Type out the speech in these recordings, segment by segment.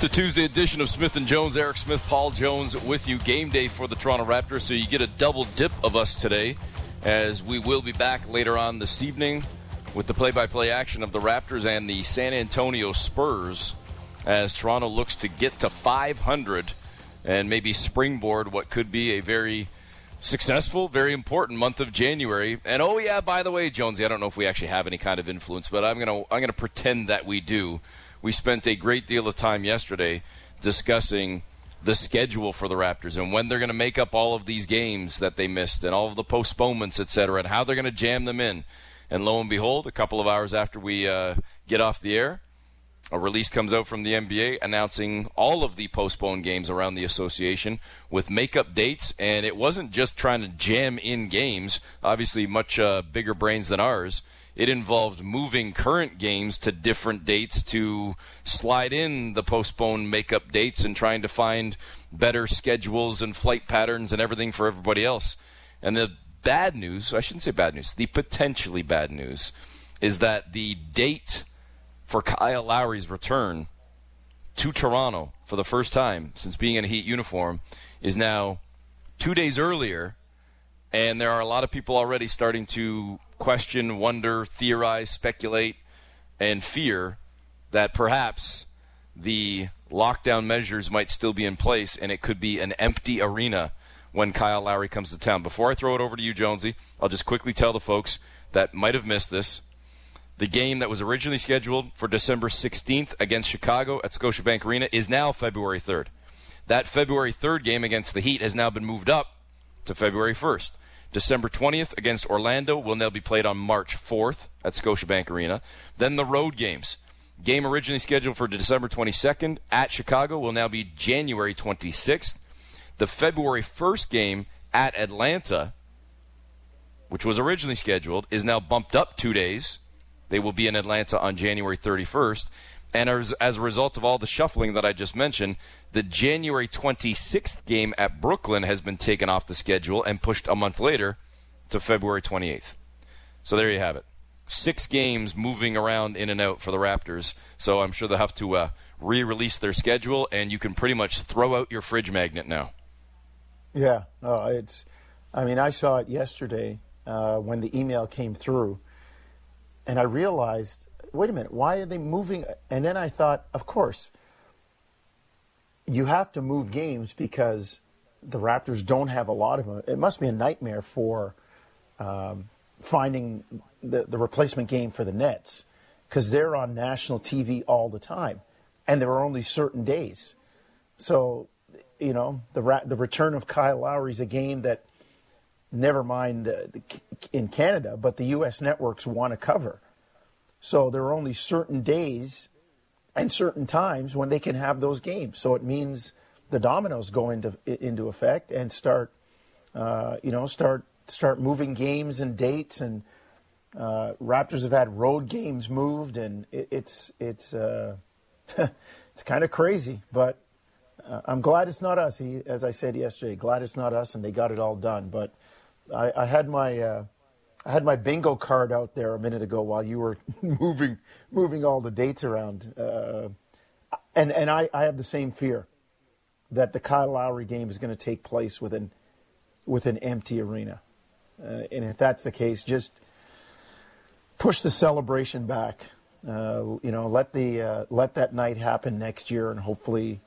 the Tuesday edition of Smith & Jones. Eric Smith, Paul Jones with you. Game day for the Toronto Raptors, so you get a double dip of us today, as we will be back later on this evening with the play-by-play action of the Raptors and the San Antonio Spurs, as Toronto looks to get to 500 and maybe springboard what could be a very successful, very important month of January. And oh yeah, by the way, Jonesy, I don't know if we actually have any kind of influence, but I'm gonna pretend that we do. We spent a great deal of time yesterday discussing the schedule for the Raptors and when they're going to make up all of these games that they missed and all of the postponements, et cetera, and how they're going to jam them in. And lo and behold, a couple of hours after we get off the air, a release comes out from the NBA announcing all of the postponed games around the association with makeup dates. And it wasn't just trying to jam in games, obviously much bigger brains than ours. It involved moving current games to different dates to slide in the postponed makeup dates and trying to find better schedules and flight patterns and everything for everybody else. And the bad news, I shouldn't say bad news, the potentially bad news is that the date for Kyle Lowry's return to Toronto for the first time since being in a Heat uniform is now 2 days earlier, and there are a lot of people already starting to question, wonder, theorize, speculate, and fear that perhaps the lockdown measures might still be in place and it could be an empty arena when Kyle Lowry comes to town. Before I throw it over to you, Jonesy, I'll just quickly tell the folks that might have missed this. The game that was originally scheduled for December 16th against Chicago at Scotiabank Arena is now February 3rd. That February 3rd game against the Heat has now been moved up to February 1st. December 20th against Orlando will now be played on March 4th at Scotiabank Arena. Then the road games. Game originally scheduled for December 22nd at Chicago will now be January 26th. The February 1st game at Atlanta, which was originally scheduled, is now bumped up 2 days. They will be in Atlanta on January 31st. And as a result of all the shuffling that I just mentioned, the January 26th game at Brooklyn has been taken off the schedule and pushed a month later to February 28th. So there you have it. 6 games moving around in and out for the Raptors. So I'm sure they'll have to re-release their schedule, and you can pretty much throw out your fridge magnet now. Yeah. No, it's. I mean, I saw it yesterday when the email came through, and I realized, wait a minute, why are they moving? And then I thought, of course, you have to move games because the Raptors don't have a lot of them. It must be a nightmare for finding the replacement game for the Nets because they're on national TV all the time, and there are only certain days. So, you know, the return of Kyle Lowry is a game that, never mind in Canada, but the U.S. networks want to cover. So there are only certain days and certain times when they can have those games. So it means the dominoes go into effect and start moving games and dates. And Raptors have had road games moved, and it's it's kind of crazy. But I'm glad it's not us. As I said yesterday, glad it's not us, and they got it all done. But I had my. I had my bingo card out there a minute ago while you were moving all the dates around. And I have the same fear that the Kyle Lowry game is going to take place with an empty arena. And if that's the case, just push the celebration back. Let that night happen next year, and hopefully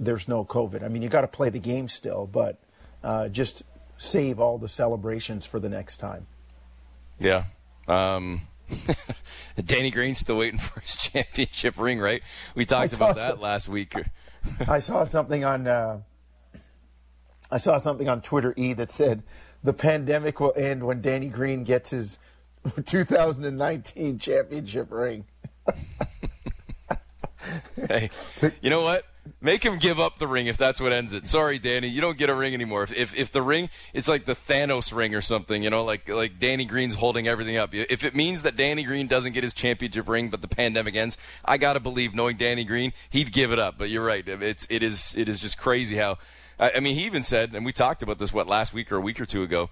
there's no COVID. I mean, you got to play the game still, but just save all the celebrations for the next time. Yeah. Danny Green's still waiting for his championship ring, right? We talked about that last week. I saw something on Twitter that said the pandemic will end when Danny Green gets his 2019 championship ring. Hey, you know what? Make him give up the ring if that's what ends it. Sorry, Danny, you don't get a ring anymore. If the ring, it's like the Thanos ring or something, you know, like Danny Green's holding everything up. If it means that Danny Green doesn't get his championship ring, but the pandemic ends, I gotta believe, knowing Danny Green, he'd give it up. But you're right, it is just crazy how I mean, he even said, and we talked about this, last week or a week or two ago,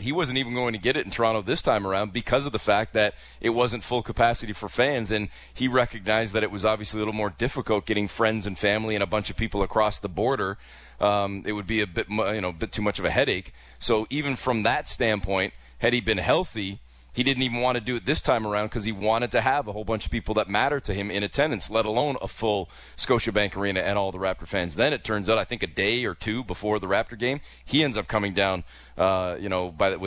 he wasn't even going to get it in Toronto this time around because of the fact that it wasn't full capacity for fans, and he recognized that it was obviously a little more difficult getting friends and family and a bunch of people across the border. It would be a bit too much of a headache. So even from that standpoint, had he been healthy, he didn't even want to do it this time around because he wanted to have a whole bunch of people that matter to him in attendance, let alone a full Scotiabank Arena and all the Raptor fans. Then it turns out, I think a day or two before the Raptor game, he ends up coming down, with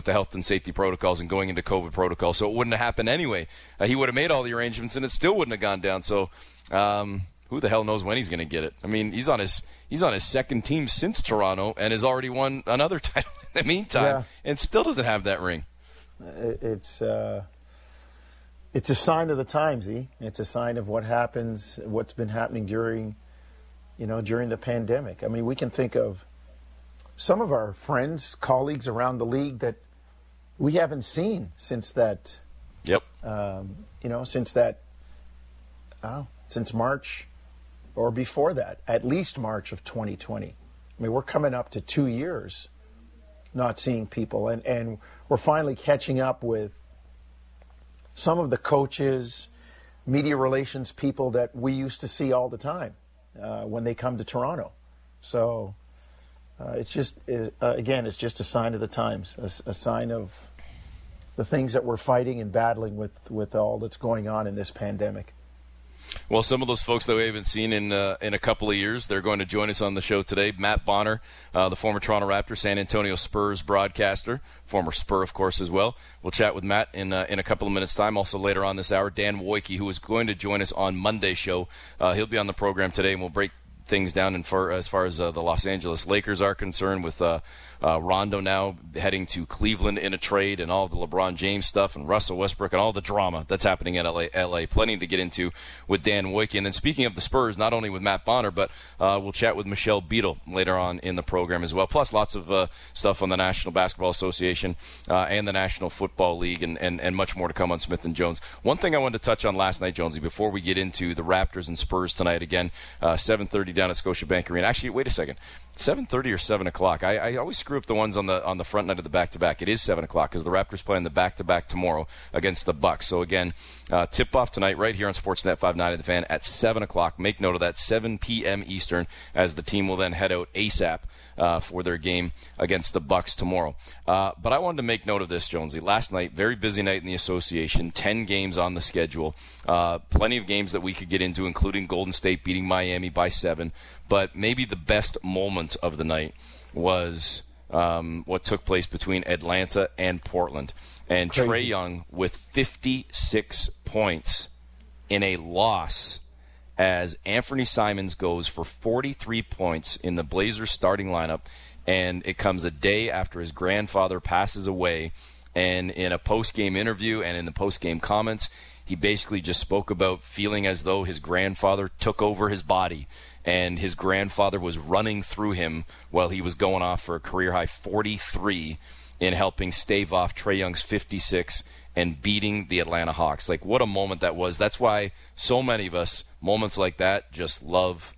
the health and safety protocols and going into COVID protocols. So it wouldn't have happened anyway. He would have made all the arrangements and it still wouldn't have gone down. So who the hell knows when he's going to get it? I mean, he's on his second team since Toronto and has already won another title in the meantime, and still doesn't have that ring. It's a sign of the times, E. It's a sign of what happens, what's been happening during the pandemic. I mean, we can think of some of our friends, colleagues around the league that we haven't seen since that. Yep. Since March or before that, at least March of 2020. I mean, we're coming up to 2 years not seeing people, and we're finally catching up with some of the coaches, media relations people that we used to see all the time when they come to Toronto. So it's just a sign of the times, a sign of the things that we're fighting and battling with all that's going on in this pandemic. Well, some of those folks that we haven't seen in a couple of years, they're going to join us on the show today. Matt Bonner, the former Toronto Raptors, San Antonio Spurs broadcaster, former Spur, of course, as well. We'll chat with Matt in a couple of minutes' time. Also later on this hour, Dan Woike, who is going to join us on Monday's show. He'll be on the program today, and we'll break things down as far as the Los Angeles Lakers are concerned with Rondo now heading to Cleveland in a trade and all the LeBron James stuff and Russell Westbrook and all the drama that's happening at LA. Plenty to get into with Dan Woike. And then speaking of the Spurs, not only with Matt Bonner, but we'll chat with Michelle Beadle later on in the program as well. Plus lots of stuff on the National Basketball Association and the National Football League and much more to come on Smith & Jones. One thing I wanted to touch on last night, Jonesy, before we get into the Raptors and Spurs tonight again, 7:30 down at Scotiabank Arena. Actually, wait a second. 7:30 or 7 o'clock. I always screw up the ones on the front night of the back-to-back. It is 7 o'clock because the Raptors play in the back-to-back tomorrow against the Bucks. So, again, tip-off tonight right here on Sportsnet 590 The Fan at 7 o'clock. Make note of that, 7 p.m. Eastern, as the team will then head out ASAP for their game against the Bucks tomorrow. But I wanted to make note of this, Jonesy. Last night, very busy night in the association, 10 games on the schedule, plenty of games that we could get into, including Golden State beating Miami by 7. But maybe the best moment of the night was what took place between Atlanta and Portland. And crazy. Trae Young with 56 points in a loss as Anfernee Simons goes for 43 points in the Blazers starting lineup. And it comes a day after his grandfather passes away. And in a post-game interview and in the post-game comments, he basically just spoke about feeling as though his grandfather took over his body and his grandfather was running through him while he was going off for a career-high 43 in helping stave off Trae Young's 56 and beating the Atlanta Hawks. Like, what a moment that was. That's why so many of us, moments like that, just love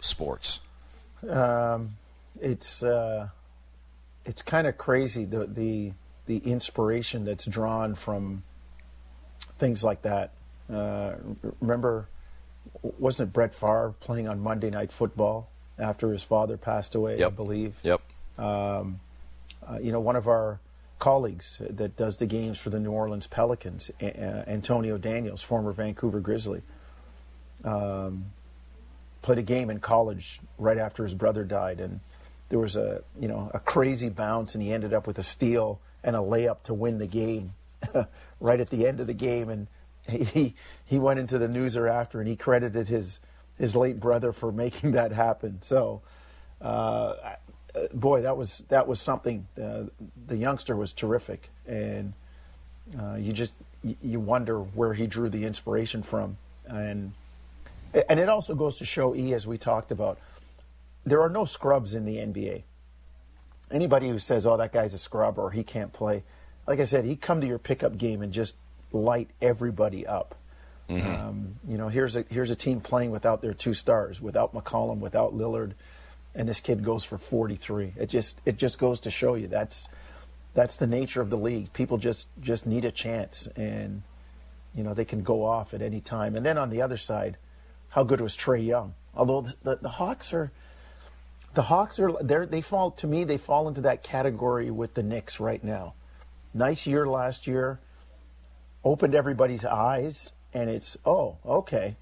sports. It's kind of crazy, the inspiration that's drawn from things like that. Remember, wasn't Brett Favre playing on Monday Night Football after his father passed away, yep. I believe? Yep. One of our colleagues that does the games for the New Orleans Pelicans, Antonio Daniels, former Vancouver Grizzly, played a game in college right after his brother died, and there was a crazy bounce, and he ended up with a steal and a layup to win the game right at the end of the game, and he went into the news thereafter, and he credited his late brother for making that happen. So, boy, that was something. The youngster was terrific, and you wonder where he drew the inspiration from. And it also goes to show, E, as we talked about, there are no scrubs in the NBA. Anybody who says, "Oh, that guy's a scrub," or "he can't play," like I said, he'd come to your pickup game and just light everybody up. Mm-hmm. Here's a team playing without their two stars, without McCollum, without Lillard, and this kid goes for 43. It just goes to show you that's the nature of the league. People just need a chance, and you know they can go off at any time. And then on the other side, how good was Trae Young? Although the Hawks to me, they fall into that category with the Knicks right now. Nice year last year, opened everybody's eyes, and it's, oh, okay,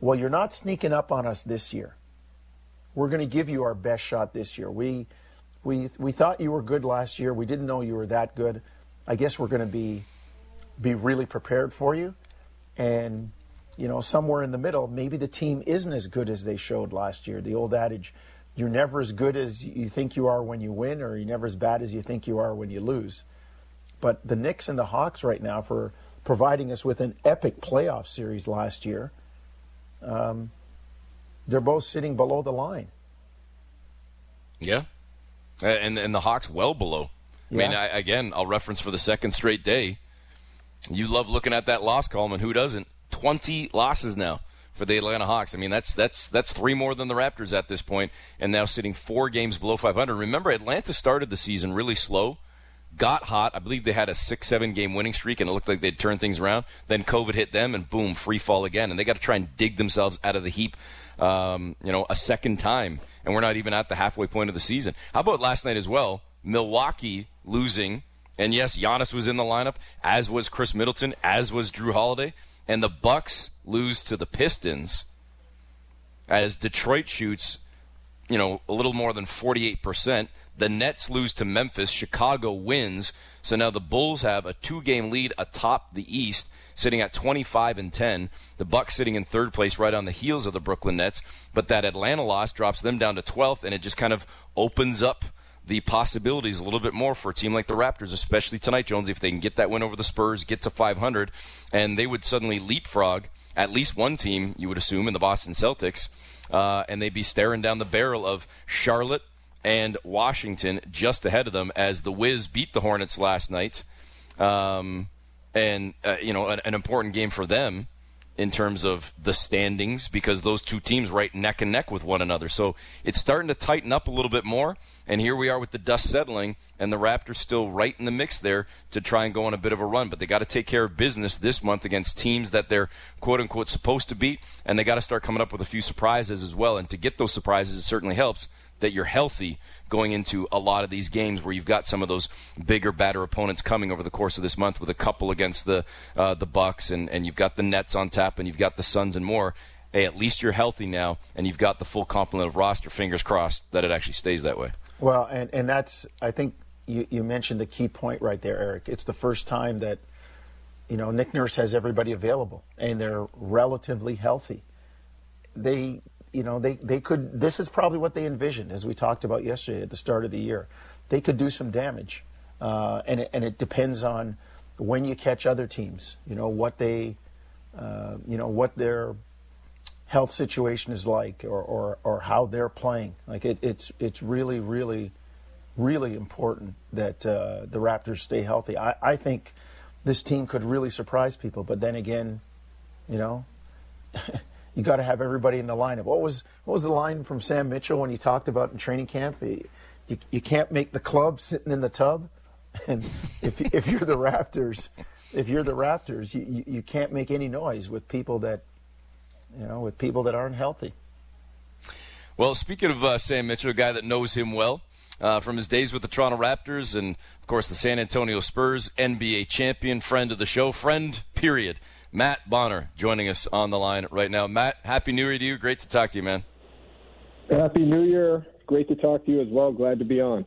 well, you're not sneaking up on us this year. We're going to give you our best shot this year. We thought you were good last year. We didn't know you were that good. I guess we're going to be really prepared for you. And, you know, somewhere in the middle, maybe the team isn't as good as they showed last year. The old adage, you're never as good as you think you are when you win, or you're never as bad as you think you are when you lose. But the Knicks and the Hawks right now, for providing us with an epic playoff series last year, they're both sitting below the line. Yeah. And the Hawks well below. Yeah. I mean, again, I'll reference for the second straight day. You love looking at that loss column, and who doesn't? 20 losses now for the Atlanta Hawks. I mean, that's three more than the Raptors at this point, and now sitting four games below 500. Remember, Atlanta started the season really slow, got hot. I believe they had a 6-7 game winning streak, and it looked like they'd turn things around. Then COVID hit them, and boom, free fall again. And they got to try and dig themselves out of the heap, a second time. And we're not even at the halfway point of the season. How about last night as well? Milwaukee losing, and yes, Giannis was in the lineup, as was Chris Middleton, as was Drew Holiday. And the Bucks lose to the Pistons as Detroit shoots, a little more than 48%. The Nets lose to Memphis. Chicago wins. So now the Bulls have a two-game lead atop the East, sitting at 25-10. The Bucks sitting in third place right on the heels of the Brooklyn Nets. But that Atlanta loss drops them down to 12th, and it just kind of opens up the possibilities a little bit more for a team like the Raptors, especially tonight, Jonesy, if they can get that win over the Spurs, get to 500, and they would suddenly leapfrog at least one team, you would assume, in the Boston Celtics, and they'd be staring down the barrel of Charlotte and Washington just ahead of them, as the Wiz beat the Hornets last night, an important game for them in terms of the standings, because those two teams right neck and neck with one another. So it's starting to tighten up a little bit more, and here we are with the dust settling, and the Raptors still right in the mix there to try and go on a bit of a run. But they got to take care of business this month against teams that they're quote-unquote supposed to beat, and they got to start coming up with a few surprises as well. And to get those surprises, it certainly helps that you're healthy going into a lot of these games where you've got some of those bigger, badder opponents coming over the course of this month, with a couple against the Bucks, and you've got the Nets on tap, and you've got the Suns and more. Hey, at least you're healthy now, and you've got the full complement of roster. Fingers crossed that it actually stays that way. Well, and that's, I think you mentioned the key point right there, Eric. It's the first time that, Nick Nurse has everybody available, and they're relatively healthy. They could, this is probably what they envisioned, as we talked about yesterday at the start of the year. They could do some damage, and it depends on when you catch other teams, what their health situation is like, or how they're playing. Like it's really, really, really important that the Raptors stay healthy. I think this team could really surprise people, but then again, you got to have everybody in the lineup. What was the line from Sam Mitchell when he talked about in training camp? You can't make the club sitting in the tub. And if you're the Raptors, you can't make any noise with people that, aren't healthy. Well, speaking of Sam Mitchell, a guy that knows him well from his days with the Toronto Raptors and of course the San Antonio Spurs, NBA champion, friend of the show, friend period. Matt Bonner joining us on the line right now. Matt, Happy New Year to you. Great to talk to you, man. Happy New Year. Great to talk to you as well. Glad to be on.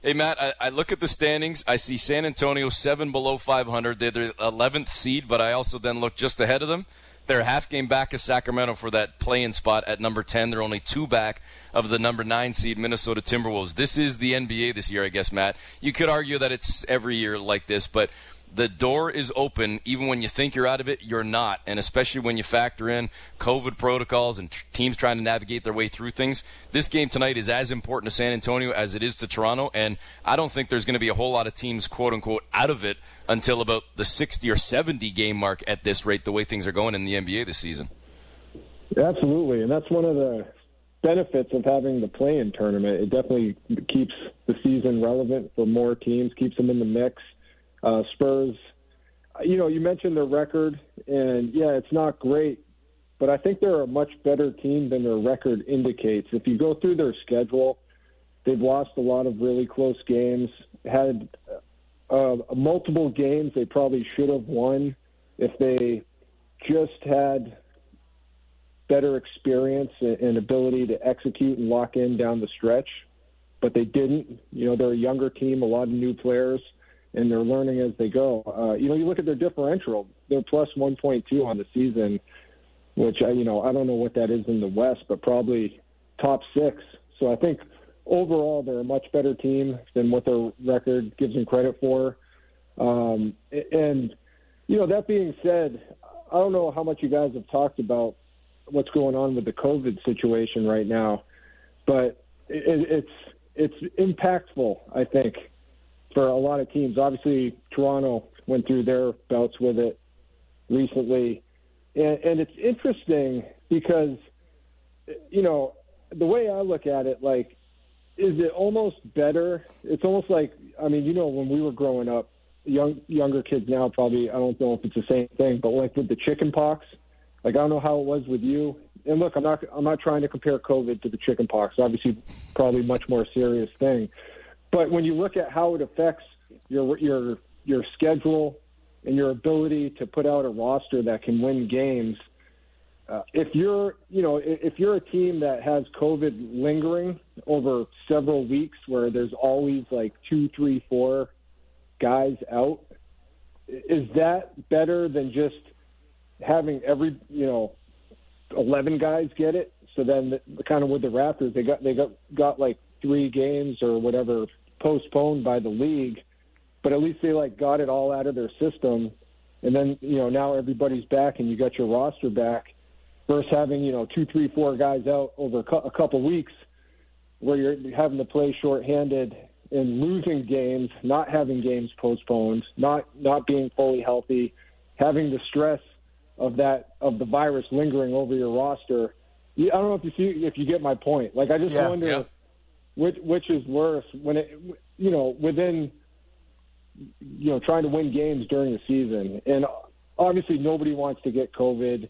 Hey, Matt, I look at the standings. I see San Antonio 7 below 500. They're the 11th seed, but I also then look just ahead of them. They're a half game back of Sacramento for that play-in spot at number 10. They're only two back of the number 9 seed Minnesota Timberwolves. This is the NBA this year, I guess, Matt. You could argue that it's every year like this, but the door is open. Even when you think you're out of it, you're not. And especially when you factor in COVID protocols and teams trying to navigate their way through things, this game tonight is as important to San Antonio as it is to Toronto. And I don't think there's going to be a whole lot of teams, quote-unquote, out of it until about the 60 or 70 game mark at this rate, the way things are going in the NBA this season. Absolutely. And that's one of the benefits of having the play-in tournament. It definitely keeps the season relevant for more teams, keeps them in the mix. Spurs, you know, you mentioned their record, and, yeah, it's not great, but I think they're a much better team than their record indicates. If you go through their schedule, they've lost a lot of really close games, had multiple games they probably should have won if they just had better experience and ability to execute and lock in down the stretch, but they didn't. You know, they're a younger team, a lot of new players, and they're learning as they go. You know, you look at their differential, they're plus 1.2 on the season, which, you know, I don't know what that is in the West, but probably top six. So I think overall they're a much better team than what their record gives them credit for. And, you know, that being said, I don't know how much you guys have talked about what's going on with the COVID situation right now, but it's impactful, I think, for a lot of teams. Obviously, Toronto went through their bouts with it recently. And it's interesting because, you know, the way I look at it, like, is it almost better? It's almost like, I mean, you know, when we were growing up, younger kids now probably, I don't know if it's the same thing, but like with the chicken pox, like, I don't know how it was with you. And look, I'm not trying to compare COVID to the chicken pox. Obviously, probably much more serious thing. But when you look at how it affects your schedule and your ability to put out a roster that can win games, if you're a team that has COVID lingering over several weeks, where there's always like 2, 3, 4 guys out, is that better than just having every, you know, 11 guys get it? So then kind of with the Raptors, they got like 3 games or whatever postponed by the league, but at least they like got it all out of their system. And then, you know, now everybody's back and you got your roster back versus having, you know, 2, 3, 4 guys out over a couple weeks where you're having to play shorthanded and losing games, not having games postponed, not being fully healthy, having the stress of the virus lingering over your roster. I don't know if you get my point. Like, I just wonder which is worse when it, you know, within, you know, trying to win games during the season. And obviously nobody wants to get COVID,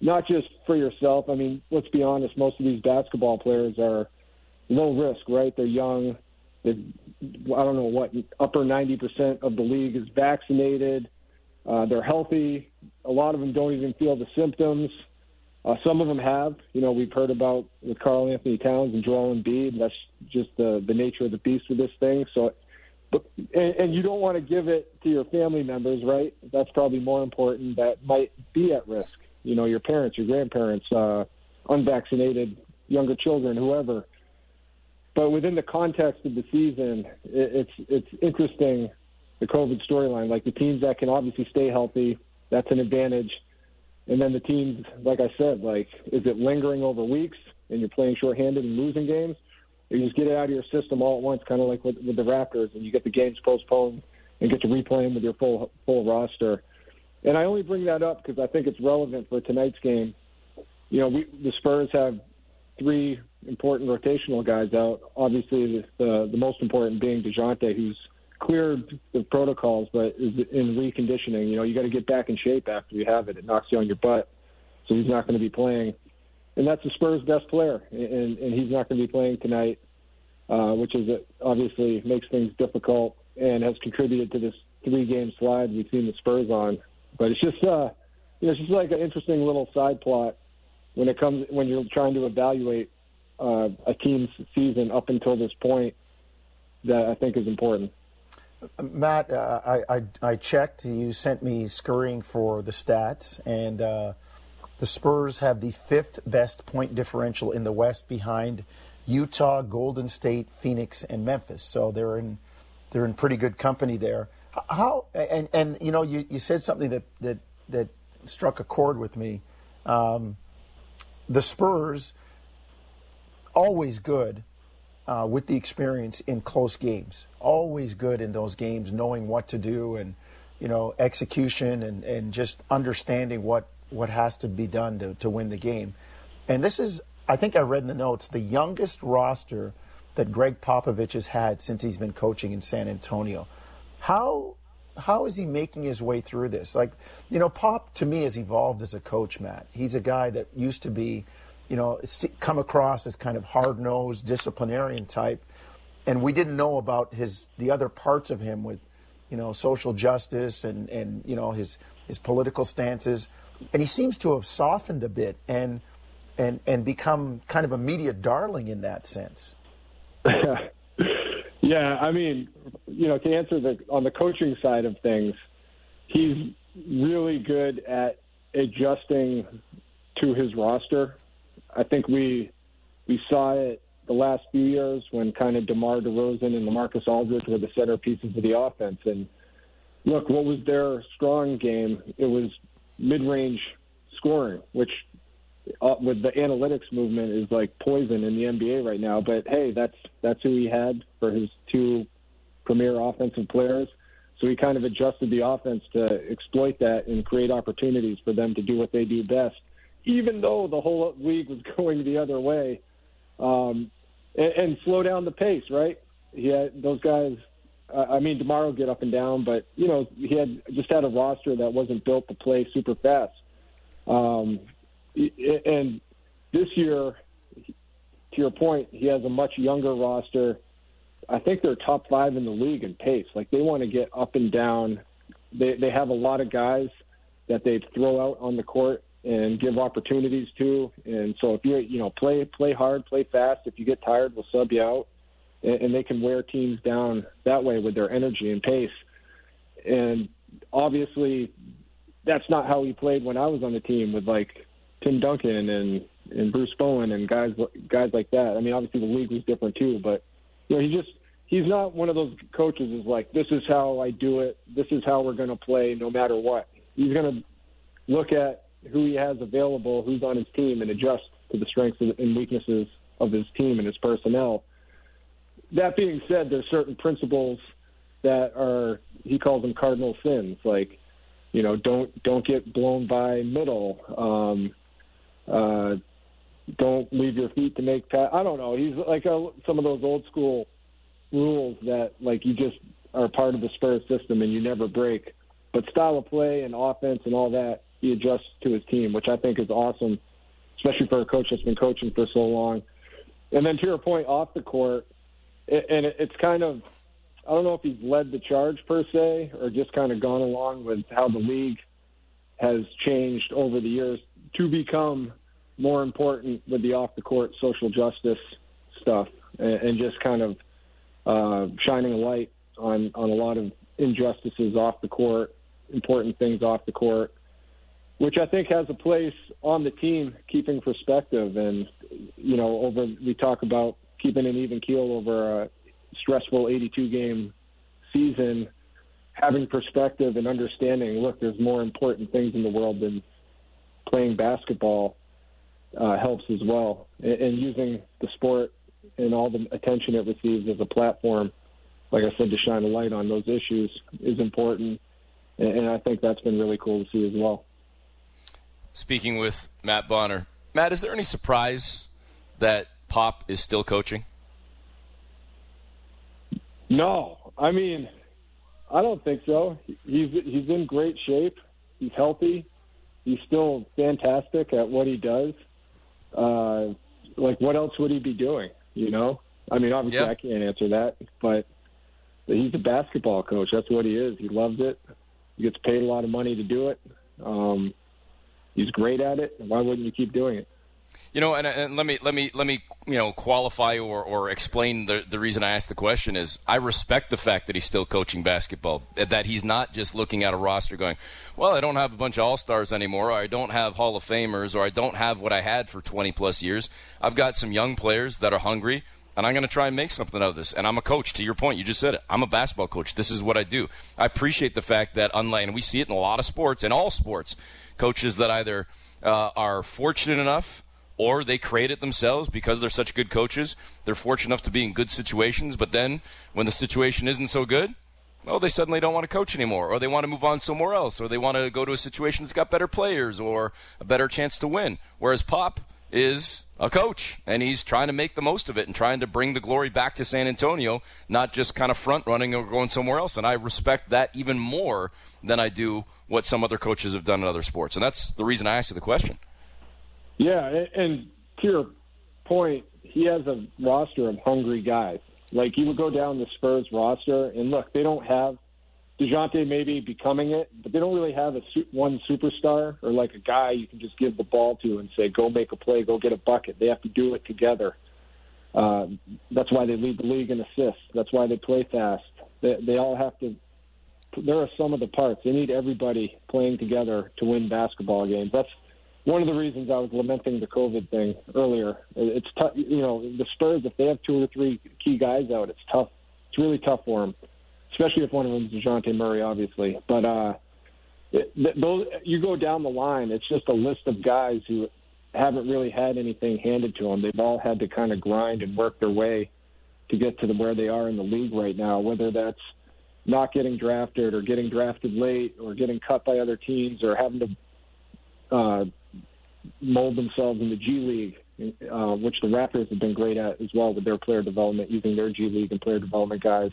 not just for yourself. I mean, let's be honest, most of these basketball players are low risk, right? They're young. They're, I don't know what, upper 90% of the league is vaccinated. They're healthy. A lot of them don't even feel the symptoms. Some of them have. You know, we've heard about with Karl-Anthony Towns and Joel Embiid. That's just the nature of the beast with this thing. So, and you don't want to give it to your family members, right? That's probably more important. That might be at risk. You know, your parents, your grandparents, unvaccinated, younger children, whoever. But within the context of the season, it's interesting, the COVID storyline, like the teams that can obviously stay healthy, that's an advantage. And then the teams, like I said, like, is it lingering over weeks and you're playing shorthanded and losing games? Or you just get it out of your system all at once, kind of like with the Raptors, and you get the games postponed and get to replay them with your full roster. And I only bring that up because I think it's relevant for tonight's game. You know, the Spurs have 3 important rotational guys out. Obviously, the most important being DeJounte, who's cleared the protocols but is in reconditioning. You know, you got to get back in shape after you have it. It knocks you on your butt, so he's not going to be playing. And that's the Spurs' best player, and he's not going to be playing tonight, which is obviously makes things difficult and has contributed to this 3-game slide we've seen the Spurs on. But it's just, you know, it's just like an interesting little side plot when you're trying to evaluate a team's season up until this point that I think is important. Matt, I checked. You sent me scurrying for the stats, and the Spurs have the 5th best point differential in the West behind Utah, Golden State, Phoenix, and Memphis. So they're in pretty good company there. How and you know, you said something that struck a chord with me. The Spurs always good. With the experience in close games, always good in those games, knowing what to do and, you know, execution and just understanding what has to be done to win the game. And this is, I think I read in the notes, the youngest roster that Gregg Popovich has had since he's been coaching in San Antonio. How is he making his way through this? Like, you know, Pop, to me, has evolved as a coach, Matt. He's a guy that used to be, you know, come across as kind of hard-nosed, disciplinarian type. And we didn't know about the other parts of him with, you know, social justice and you know, his political stances. And he seems to have softened a bit and become kind of a media darling in that sense. Yeah, I mean, you know, to answer on the coaching side of things, he's really good at adjusting to his roster. I think we saw it the last few years when kind of DeMar DeRozan and LaMarcus Aldridge were the centerpieces of the offense. And look, what was their strong game? It was mid-range scoring, which with the analytics movement is like poison in the NBA right now. But hey, that's who he had for his two premier offensive players. So he kind of adjusted the offense to exploit that and create opportunities for them to do what they do best, even though the whole league was going the other way, and slow down the pace, right? Yeah, those guys, I mean, DeMar will get up and down, but, you know, he had a roster that wasn't built to play super fast. And this year, to your point, he has a much younger roster. I think they're top five in the league in pace. Like, they want to get up and down. They have a lot of guys that they throw out on the court and give opportunities to. And so if you know, play hard, play fast. If you get tired, we'll sub you out. And they can wear teams down that way with their energy and pace. And obviously that's not how he played when I was on the team with, like, Tim Duncan and Bruce Bowen and guys like that. I mean, obviously the league was different too, but, you know, he's not one of those coaches who's like, this is how I do it, this is how we're going to play no matter what. He's going to look at who he has available, who's on his team, and adjust to the strengths and weaknesses of his team and his personnel. That being said, there's certain principles that are, he calls them cardinal sins, like, you know, don't get blown by middle, don't leave your feet to make pass. I don't know. He's like some of those old school rules that, like, you just are part of the Spurs system and you never break. But style of play and offense and all that, he adjusts to his team, which I think is awesome, especially for a coach that's been coaching for so long. And then to your point off the court, and it's kind of, I don't know if he's led the charge per se or just kind of gone along with how the league has changed over the years to become more important with the off-the-court social justice stuff and just kind of shining a light on a lot of injustices off the court, important things off the court, which I think has a place on the team, keeping perspective. And, you know, we talk about keeping an even keel over a stressful 82-game season, having perspective and understanding, look, there's more important things in the world than playing basketball, helps as well. And using the sport and all the attention it receives as a platform, like I said, to shine a light on those issues is important. And I think that's been really cool to see as well. Speaking with Matt Bonner. Matt, is there any surprise that Pop is still coaching? No. I mean, I don't think so. He's in great shape. He's healthy. He's still fantastic at what he does. Like, what else would he be doing, you know? I mean, obviously I can't answer that, but he's a basketball coach. That's what he is. He loves it. He gets paid a lot of money to do it. He's great at it. Why wouldn't you keep doing it? You know, and let me you know, qualify or explain the reason I asked the question is I respect the fact that he's still coaching basketball, that he's not just looking at a roster going, well, I don't have a bunch of all-stars anymore, or I don't have Hall of Famers, or I don't have what I had for 20-plus years. I've got some young players that are hungry, and I'm going to try and make something out of this. And I'm a coach, to your point. You just said it. I'm a basketball coach. This is what I do. I appreciate the fact that, unlike, and we see it in a lot of sports, in all sports, coaches that either are fortunate enough or they create it themselves because they're such good coaches. They're fortunate enough to be in good situations, but then when the situation isn't so good, well, they suddenly don't want to coach anymore, or they want to move on somewhere else, or they want to go to a situation that's got better players or a better chance to win. Whereas Pop is, a coach, and he's trying to make the most of it and trying to bring the glory back to San Antonio, not just kind of front-running or going somewhere else. And I respect that even more than I do what some other coaches have done in other sports. And that's the reason I asked you the question. Yeah, and to your point, he has a roster of hungry guys. Like, you would go down the Spurs roster, and look, they don't have DeJounte maybe becoming it, but they don't really have one superstar or like a guy you can just give the ball to and say, go make a play, go get a bucket. They have to do it together. That's why they lead the league in assists. That's why they play fast. They all have to – there are some of the parts. They need everybody playing together to win basketball games. That's one of the reasons I was lamenting the COVID thing earlier. It's tough, you know, the Spurs, if they have two or three key guys out, it's tough. It's really tough for them. Especially if one of them is DeJounte Murray, obviously. But those, you go down the line, it's just a list of guys who haven't really had anything handed to them. They've all had to kind of grind and work their way to get to where they are in the league right now, whether that's not getting drafted or getting drafted late or getting cut by other teams or having to mold themselves in the G League. Which the Raptors have been great at as well with their player development, using their G League and player development guys.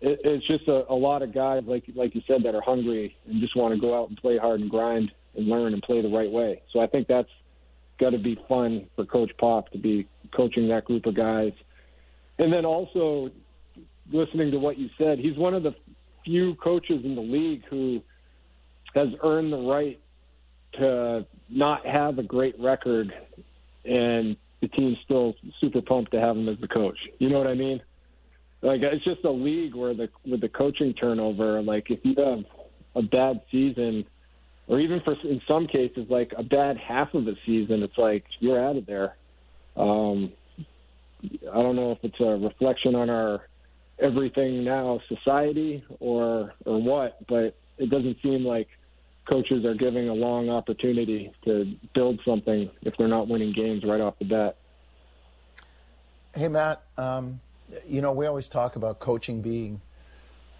It's just a lot of guys, like you said, that are hungry and just want to go out and play hard and grind and learn and play the right way. So I think that's got to be fun for Coach Pop to be coaching that group of guys. And then also listening to what you said, he's one of the few coaches in the league who has earned the right to not have a great record and the team's still super pumped to have him as the coach. You know what I mean? Like, it's just a league where with the coaching turnover, like if you have a bad season or even in some cases, like a bad half of the season, it's like you're out of there. I don't know if it's a reflection on our everything now society or what, but it doesn't seem like coaches are giving a long opportunity to build something if they're not winning games right off the bat. Hey, Matt, you know, we always talk about coaching being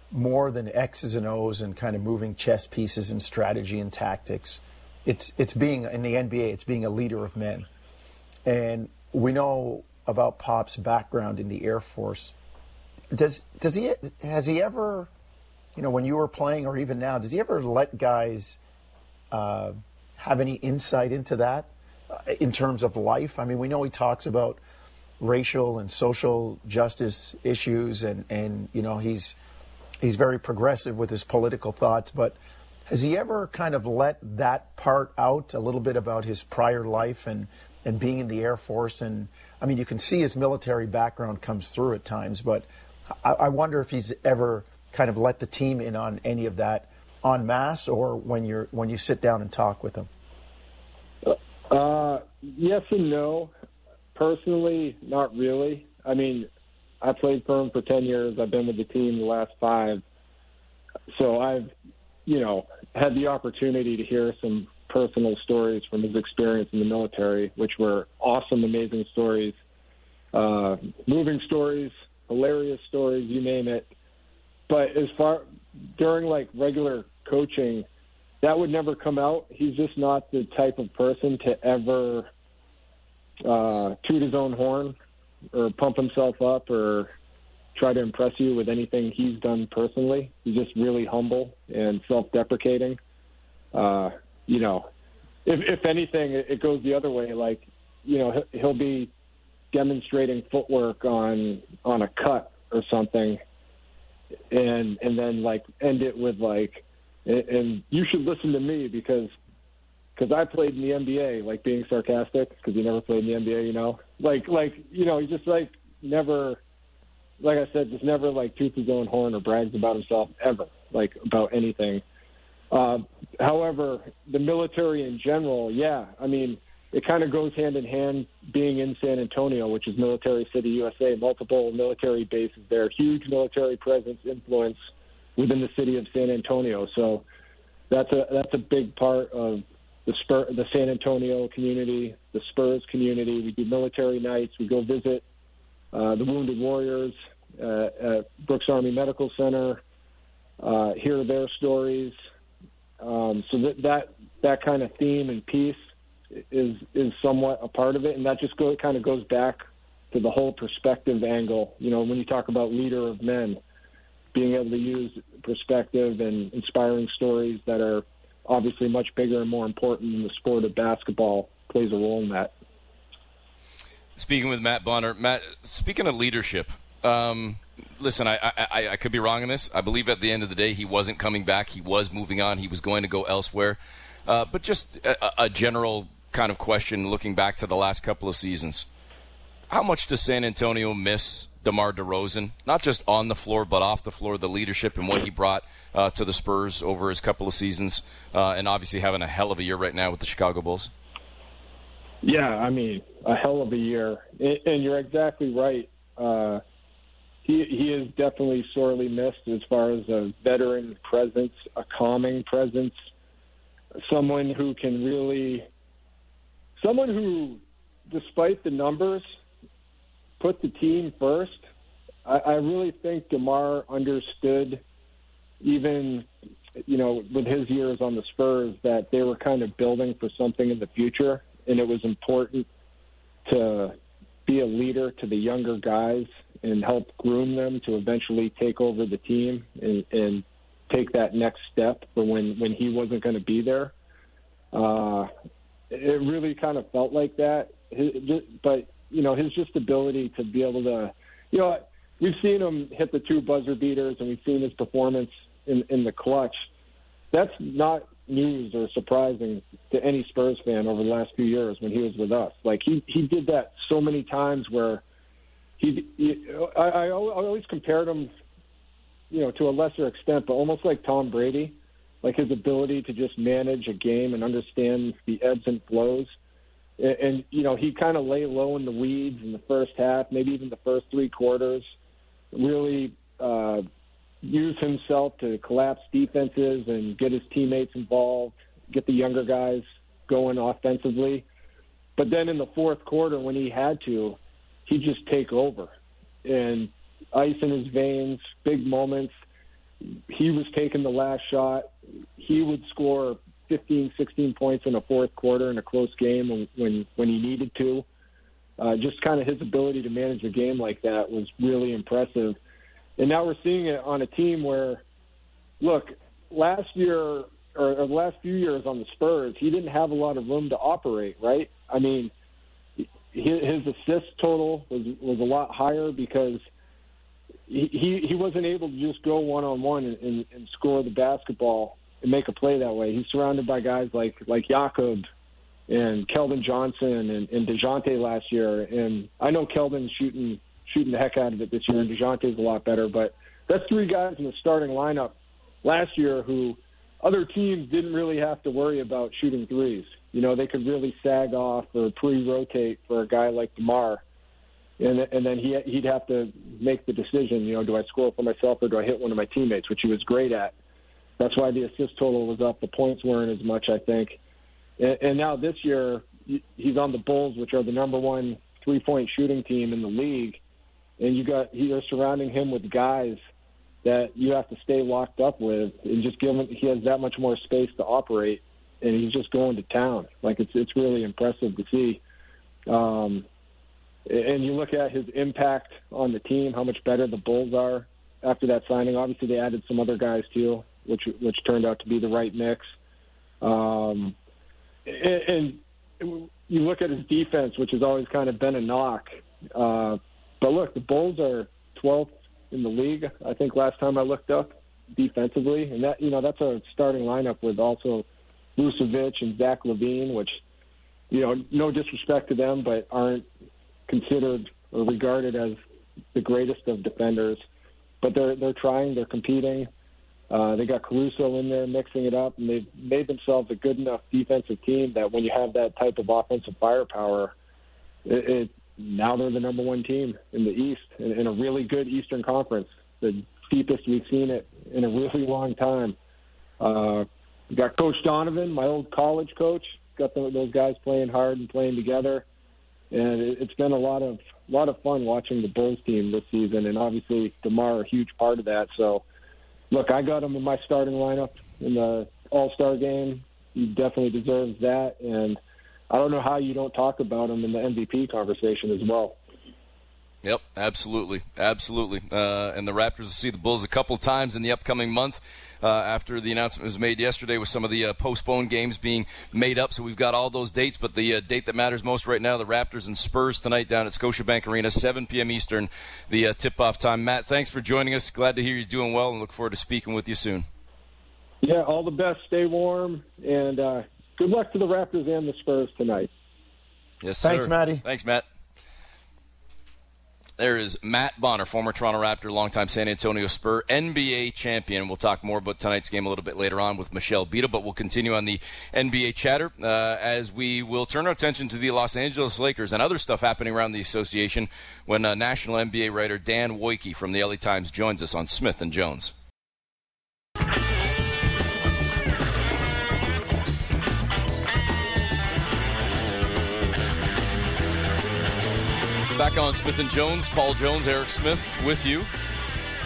more than X's and O's and kind of moving chess pieces and strategy and tactics. It's being, in the NBA, it's being a leader of men. And we know about Pop's background in the Air Force. Has he ever, you know, when you were playing or even now, does he ever let guys have any insight into that in terms of life? I mean, we know he talks about racial and social justice issues and you know, he's very progressive with his political thoughts, but has he ever kind of let that part out a little bit about his prior life and being in the Air Force? And I mean, you can see his military background comes through at times, but I wonder if he's ever kind of let the team in on any of that en masse or when you sit down and talk with them? Yes and no. Personally, not really. I mean, I played for him for 10 years. I've been with the team the last 5. So I've, you know, had the opportunity to hear some personal stories from his experience in the military, which were awesome, amazing stories, moving stories, hilarious stories, you name it. But as far during like regular coaching, that would never come out. He's just not the type of person to ever toot his own horn or pump himself up or try to impress you with anything he's done personally. He's just really humble and self-deprecating. You know, if anything, it goes the other way. Like, you know, he'll be demonstrating footwork on a cut or something and then like end it with like, and you should listen to me because I played in the NBA, like being sarcastic, because he never played in the NBA, you know. Like you know, he just, like, never, like I said, just never, like, toots his own horn or brags about himself ever, like, about anything. However, the military in general, yeah, I mean, it kind of goes hand in hand being in San Antonio, which is Military City, USA, multiple military bases there, huge military presence, influence within the city of San Antonio. So that's a big part of the San Antonio community, the Spurs community. We do military nights. We go visit the Wounded Warriors at Brooks Army Medical Center, hear their stories. So that kind of theme and piece is somewhat a part of it, and that just kind of goes back to the whole perspective angle. You know, when you talk about leader of men, being able to use perspective and inspiring stories that are obviously much bigger and more important in the sport of basketball plays a role in that. Speaking with Matt Bonner. Matt, speaking of leadership, listen, I could be wrong in this. I believe at the end of the day he wasn't coming back. He was moving on. He was going to go elsewhere. But just a general kind of question looking back to the last couple of seasons. How much does San Antonio miss DeMar DeRozan, not just on the floor but off the floor, the leadership and what he brought to the Spurs over his couple of seasons, and obviously having a hell of a year right now with the Chicago Bulls? Yeah, I mean, a hell of a year. And you're exactly right. He is definitely sorely missed as far as a veteran presence, a calming presence, someone who can really – someone who, despite the numbers, put the team first. I really think DeMar understood, even, you know, with his years on the Spurs, that they were kind of building for something in the future, and it was important to be a leader to the younger guys and help groom them to eventually take over the team and take that next step for when he wasn't going to be there. It really kind of felt like that. But, you know, his just ability to be able to, you know, we've seen him hit the two buzzer beaters and we've seen his performance in the clutch. That's not news or surprising to any Spurs fan over the last few years when he was with us. Like, he did that so many times where I always compared him, you know, to a lesser extent, but almost like Tom Brady, like his ability to just manage a game and understand the ebbs and flows. And you know, he kind of lay low in the weeds in the first half, maybe even the first three quarters, really use himself to collapse defenses and get his teammates involved, get the younger guys going offensively. But then in the fourth quarter when he had to, he'd just take over. And ice in his veins, big moments. He was taking the last shot. He would score 15, 16 points in a fourth quarter in a close game when he needed to. Just kind of his ability to manage the game like that was really impressive. And now we're seeing it on a team where, look, last year or the last few years on the Spurs, he didn't have a lot of room to operate, right? I mean, his assist total was a lot higher because he wasn't able to just go one-on-one and score the basketball and make a play that way. He's surrounded by guys like Jakob and Keldon Johnson and DeJounte last year. And I know Keldon's shooting the heck out of it this year, and DeJounte's a lot better. But that's three guys in the starting lineup last year who other teams didn't really have to worry about shooting threes. You know, they could really sag off or pre-rotate for a guy like DeMar. And then he'd have to make the decision, you know, do I score for myself or do I hit one of my teammates, which he was great at. That's why the assist total was up. The points weren't as much, I think. And now this year he's on the Bulls, which are the number one three-point shooting team in the league. And you're surrounding him with guys that you have to stay locked up with, and just he has that much more space to operate, and he's just going to town. Like, it's really impressive to see. And you look at his impact on the team, how much better the Bulls are after that signing. Obviously, they added some other guys too, which turned out to be the right mix. And you look at his defense, which has always kind of been a knock. But look, the Bulls are 12th in the league, I think, last time I looked up, defensively. And that, you know, that's a starting lineup with also Vucevic and Zach LaVine, which, you know, no disrespect to them, but aren't considered or regarded as the greatest of defenders. But they're trying, they're competing. They got Caruso in there mixing it up, and they've made themselves a good enough defensive team that when you have that type of offensive firepower, now they're the number one team in the East, in a really good Eastern Conference, the deepest we've seen it in a really long time. You got Coach Donovan, my old college coach, got those guys playing hard and playing together, and it's been a lot of fun watching the Bulls team this season, and obviously DeMar a huge part of that. So, look, I got him in my starting lineup in the All-Star game. He definitely deserves that, and I don't know how you don't talk about him in the MVP conversation as well. Yep, absolutely, absolutely. And the Raptors will see the Bulls a couple times in the upcoming month after the announcement was made yesterday with some of the postponed games being made up. So we've got all those dates, but the date that matters most right now, the Raptors and Spurs tonight down at Scotiabank Arena, 7 p.m. Eastern, the tip-off time. Matt, thanks for joining us. Glad to hear you're doing well and look forward to speaking with you soon. Yeah, all the best. Stay warm, and good luck to the Raptors and the Spurs tonight. Yes, sir. Thanks, Matty. Thanks, Matt. There is Matt Bonner, former Toronto Raptor, longtime San Antonio Spur, NBA champion. We'll talk more about tonight's game a little bit later on with Michelle Beadle, but we'll continue on the NBA chatter as we will turn our attention to the Los Angeles Lakers and other stuff happening around the association when national NBA writer Dan Woike from the LA Times joins us on Smith & Jones. Back on Smith & Jones, Paul Jones, Eric Smith with you.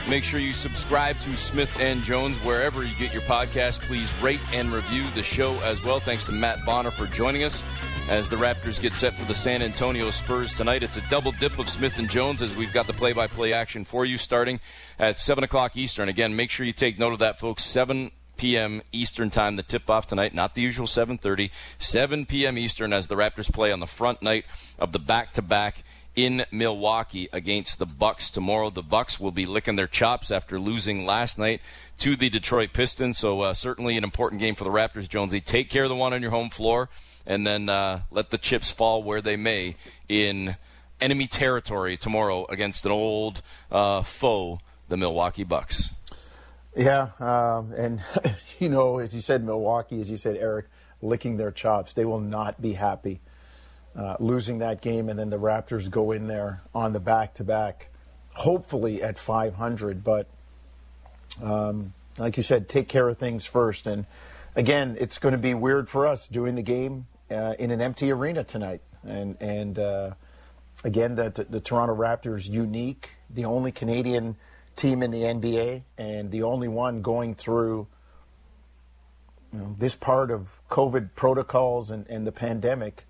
Make sure you subscribe to Smith & Jones wherever you get your podcast. Please rate and review the show as well. Thanks to Matt Bonner for joining us as the Raptors get set for the San Antonio Spurs tonight. It's a double dip of Smith & Jones as we've got the play-by-play action for you starting at 7 o'clock Eastern. Again, make sure you take note of that, folks, 7 p.m. Eastern time, the tip-off tonight, not the usual 7:30, 7 p.m. Eastern as the Raptors play on the front night of the back-to-back in Milwaukee against the Bucks tomorrow. The Bucks will be licking their chops after losing last night to the Detroit Pistons, so certainly an important game for the Raptors, Jonesy. Take care of the one on your home floor, and then let the chips fall where they may in enemy territory tomorrow against an old foe, the Milwaukee Bucks. Yeah, and, you know, as you said, Milwaukee, as you said, Eric, licking their chops. They will not be happy. Losing that game, and then the Raptors go in there on the back-to-back, hopefully at 500. But like you said, take care of things first. And, again, it's going to be weird for us doing the game in an empty arena tonight. And again, the Toronto Raptors, unique, the only Canadian team in the NBA and the only one going through this part of COVID protocols and the pandemic,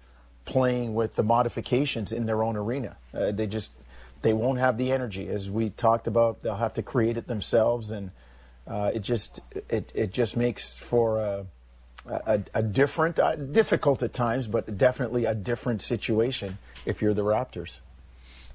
playing with the modifications in their own arena. They won't have the energy. As we talked about, they'll have to create it themselves, and it just makes for a different, difficult at times, but definitely a different situation if you're the Raptors.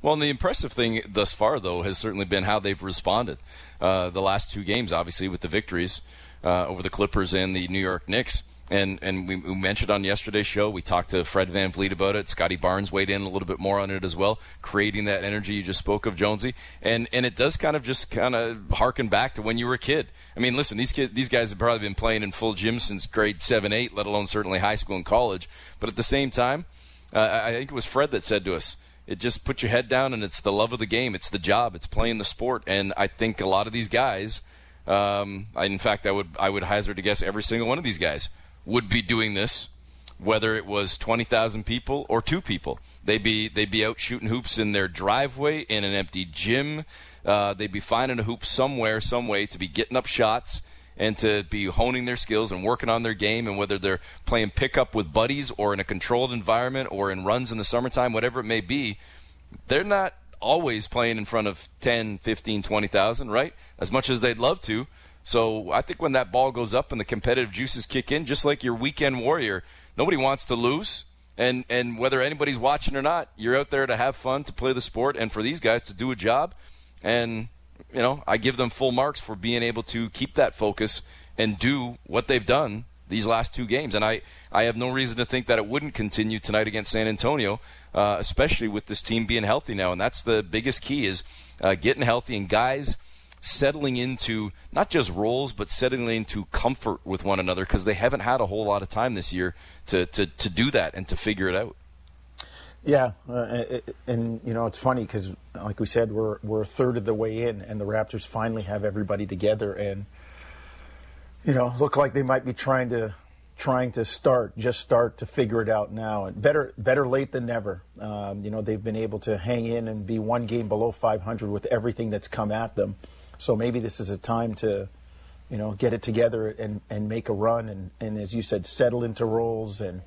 Well, and the impressive thing thus far, though, has certainly been how they've responded. The last two games, obviously, with the victories over the Clippers and the New York Knicks. And we mentioned on yesterday's show, we talked to Fred VanVleet about it. Scotty Barnes weighed in a little bit more on it as well, creating that energy you just spoke of, Jonesy. And it does kind of harken back to when you were a kid. I mean, listen, these guys have probably been playing in full gym since grade 7, 8, let alone certainly high school and college. But at the same time, I think it was Fred that said to us, it just puts your head down and it's the love of the game. It's the job. It's playing the sport. And I think a lot of these guys, I would hazard to guess every single one of these guys, would be doing this, whether it was 20,000 people or 2 people. They'd be out shooting hoops in their driveway, in an empty gym. They'd be finding a hoop somewhere, some way to be getting up shots and to be honing their skills and working on their game. And whether they're playing pickup with buddies or in a controlled environment or in runs in the summertime, whatever it may be, they're not always playing in front of 10, 15, 20,000, right? As much as they'd love to. So I think when that ball goes up and the competitive juices kick in, just like your weekend warrior, nobody wants to lose. And whether anybody's watching or not, you're out there to have fun, to play the sport, and for these guys to do a job. And, you know, I give them full marks for being able to keep that focus and do what they've done these last two games. And I have no reason to think that it wouldn't continue tonight against San Antonio, especially with this team being healthy now. And that's the biggest key is getting healthy and guys – settling into not just roles, but settling into comfort with one another, because they haven't had a whole lot of time this year to do that and to figure it out. Yeah, and you know, it's funny because, like we said, we're a third of the way in, and the Raptors finally have everybody together, and you know, look like they might be trying to start to figure it out now. And better late than never. You know, they've been able to hang in and be one game below 500 with everything that's come at them. So maybe this is a time to, you know, get it together and make a run and as you said, settle into roles and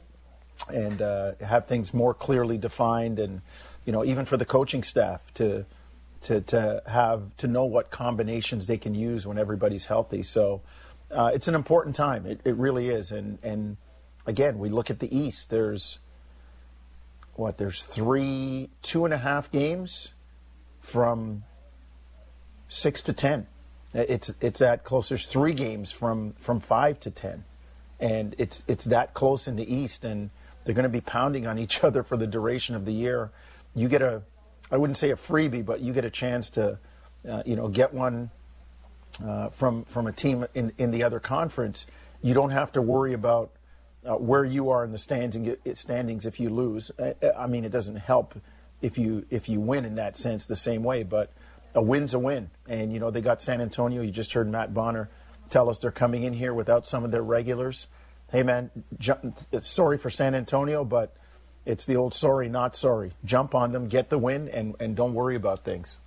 and have things more clearly defined, and you know, even for the coaching staff to know what combinations they can use when everybody's healthy. So it's an important time. It really is. And again, we look at the East. There's 2.5 games from 6 to 10. It's that close. There's 3 games from 5 to 10, and it's that close in the East, and they're going to be pounding on each other for the duration of the year. You get I wouldn't say a freebie, but you get a chance to, get one from a team in the other conference. You don't have to worry about where you are in the standings if you lose. I mean, it doesn't help if you win in that sense the same way, but a win's a win. And, you know, they got San Antonio. You just heard Matt Bonner tell us they're coming in here without some of their regulars. Hey, man, sorry for San Antonio, but it's the old sorry, not sorry. Jump on them, get the win, and don't worry about things.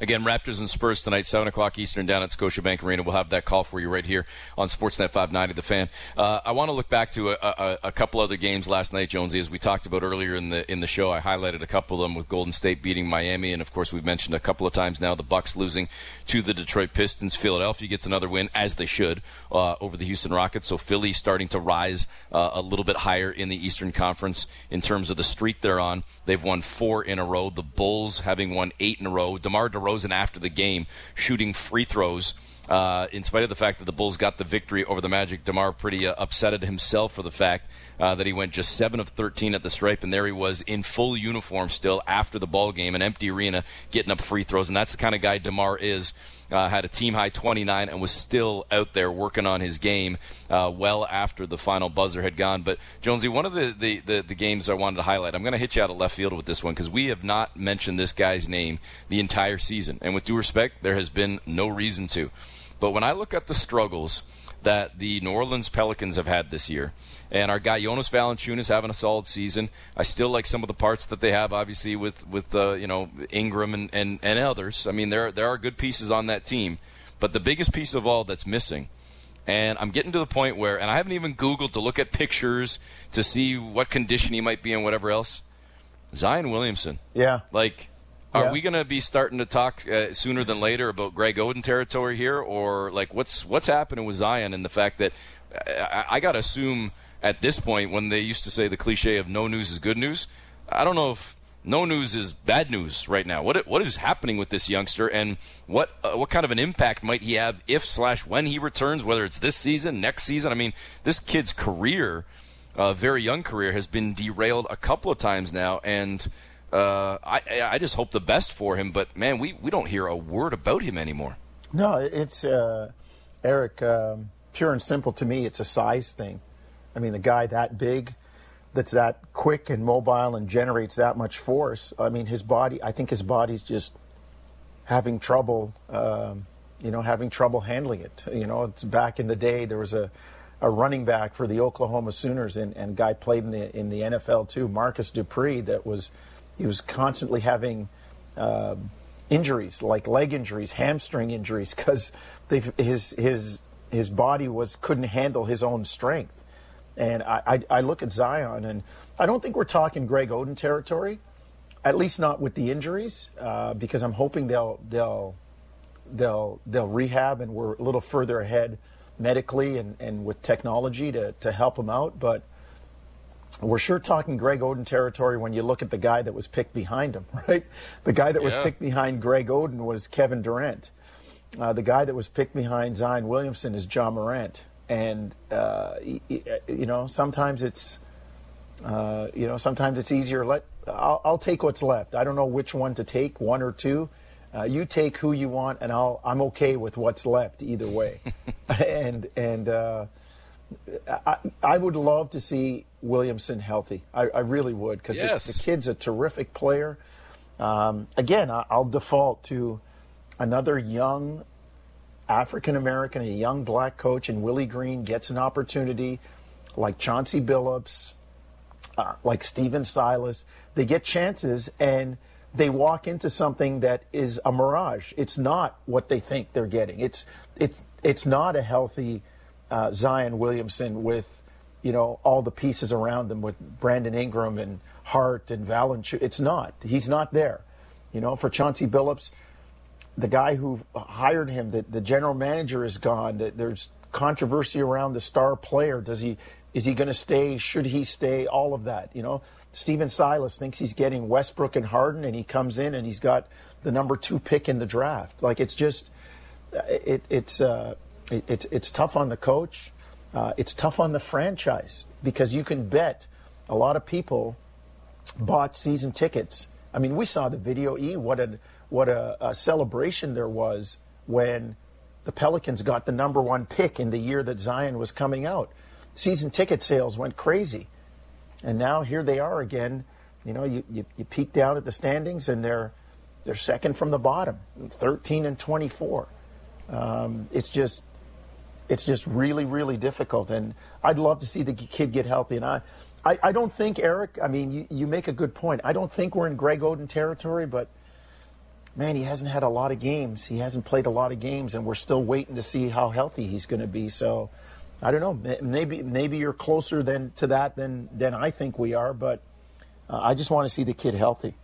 Again, Raptors and Spurs tonight, 7 o'clock Eastern, down at Scotiabank Arena. We'll have that call for you right here on Sportsnet 590, The Fan. I want to look back to a couple other games last night, Jonesy. As we talked about earlier in the show, I highlighted a couple of them with Golden State beating Miami. And, of course, we've mentioned a couple of times now the Bucks losing to the Detroit Pistons. Philadelphia gets another win, as they should, over the Houston Rockets. So Philly starting to rise a little bit higher in the Eastern Conference in terms of the streak they're on. They've won 4 in a row. The Bulls having won 8 in a row. DeMar DeRozan after the game shooting free throws in spite of the fact that the Bulls got the victory over the Magic. DeMar pretty upset at himself for the fact that he went just 7 of 13 at the stripe, and there he was in full uniform still after the ball game, an empty arena, getting up free throws. And that's the kind of guy DeMar is. Had a team-high 29 and was still out there working on his game well after the final buzzer had gone. But, Jonesy, one of the games I wanted to highlight, I'm going to hit you out of left field with this one because we have not mentioned this guy's name the entire season. And with due respect, there has been no reason to. But when I look at the struggles that the New Orleans Pelicans have had this year, and our guy Jonas Valanciunas having a solid season, I still like some of the parts that they have, obviously with Ingram and others. I mean, there are good pieces on that team, but the biggest piece of all that's missing, and I'm getting to the point where, and I haven't even Googled to look at pictures to see what condition he might be in, whatever else. Zion Williamson. Yeah. Like, are we going to be starting to talk sooner than later about Greg Oden territory here, or like what's happening with Zion and the fact that I got to assume at this point when they used to say the cliche of no news is good news, I don't know if no news is bad news right now. What is happening with this youngster, and what kind of an impact might he have if/when he returns, whether it's this season, next season? I mean, this kid's career, very young career, has been derailed a couple of times now, and I just hope the best for him, but man, we don't hear a word about him anymore. No, it's Eric, pure and simple to me, it's a size thing. I mean, the guy that big, that's that quick and mobile and generates that much force. I mean, his body's just having trouble, handling it. You know, it's back in the day there was a running back for the Oklahoma Sooners and guy played in the NFL too, Marcus Dupree, He was constantly having injuries, like leg injuries, hamstring injuries, because his body couldn't handle his own strength. And I look at Zion, and I don't think we're talking Greg Oden territory, at least not with the injuries, because I'm hoping they'll rehab, and we're a little further ahead medically and with technology to help him out, but. We're sure talking Greg Oden territory when you look at the guy that was picked behind him, right? The guy that was picked behind Greg Oden was Kevin Durant. The guy that was picked behind Zion Williamson is Ja Morant. And, sometimes it's easier. I'll take what's left. I don't know which one to take, one or two. You take who you want, and I'm okay with what's left either way. And I would love to see Williamson healthy. I really would, because the kid's a terrific player. Again, I'll default to another young African-American, a young black coach, and Willie Green gets an opportunity like Chauncey Billups, like Steven Silas. They get chances, and they walk into something that is a mirage. It's not what they think they're getting. It's not a healthy Zion Williamson with you know, all the pieces around them with Brandon Ingram and Hart and Valanciunas. It's not. He's not there. You know, for Chauncey Billups, the guy who hired him, the general manager is gone. There's controversy around the star player. Is he going to stay? Should he stay? All of that, you know. Steven Silas thinks he's getting Westbrook and Harden, and he comes in and he's got the number 2 pick in the draft. Like, it's just, it's tough on the coach. It's tough on the franchise, because you can bet a lot of people bought season tickets. I mean, we saw the video, what a celebration there was when the Pelicans got the number 1 pick in the year that Zion was coming out. Season ticket sales went crazy. And now here they are again. You know, you peek down at the standings and they're second from the bottom, 13 and 24. It's just really, really difficult. And I'd love to see the kid get healthy. And I don't think, Eric, I mean, you make a good point. I don't think we're in Greg Oden territory, but, man, he hasn't had a lot of games. He hasn't played a lot of games, and we're still waiting to see how healthy he's going to be. So, I don't know. Maybe you're closer than I think we are, but I just want to see the kid healthy.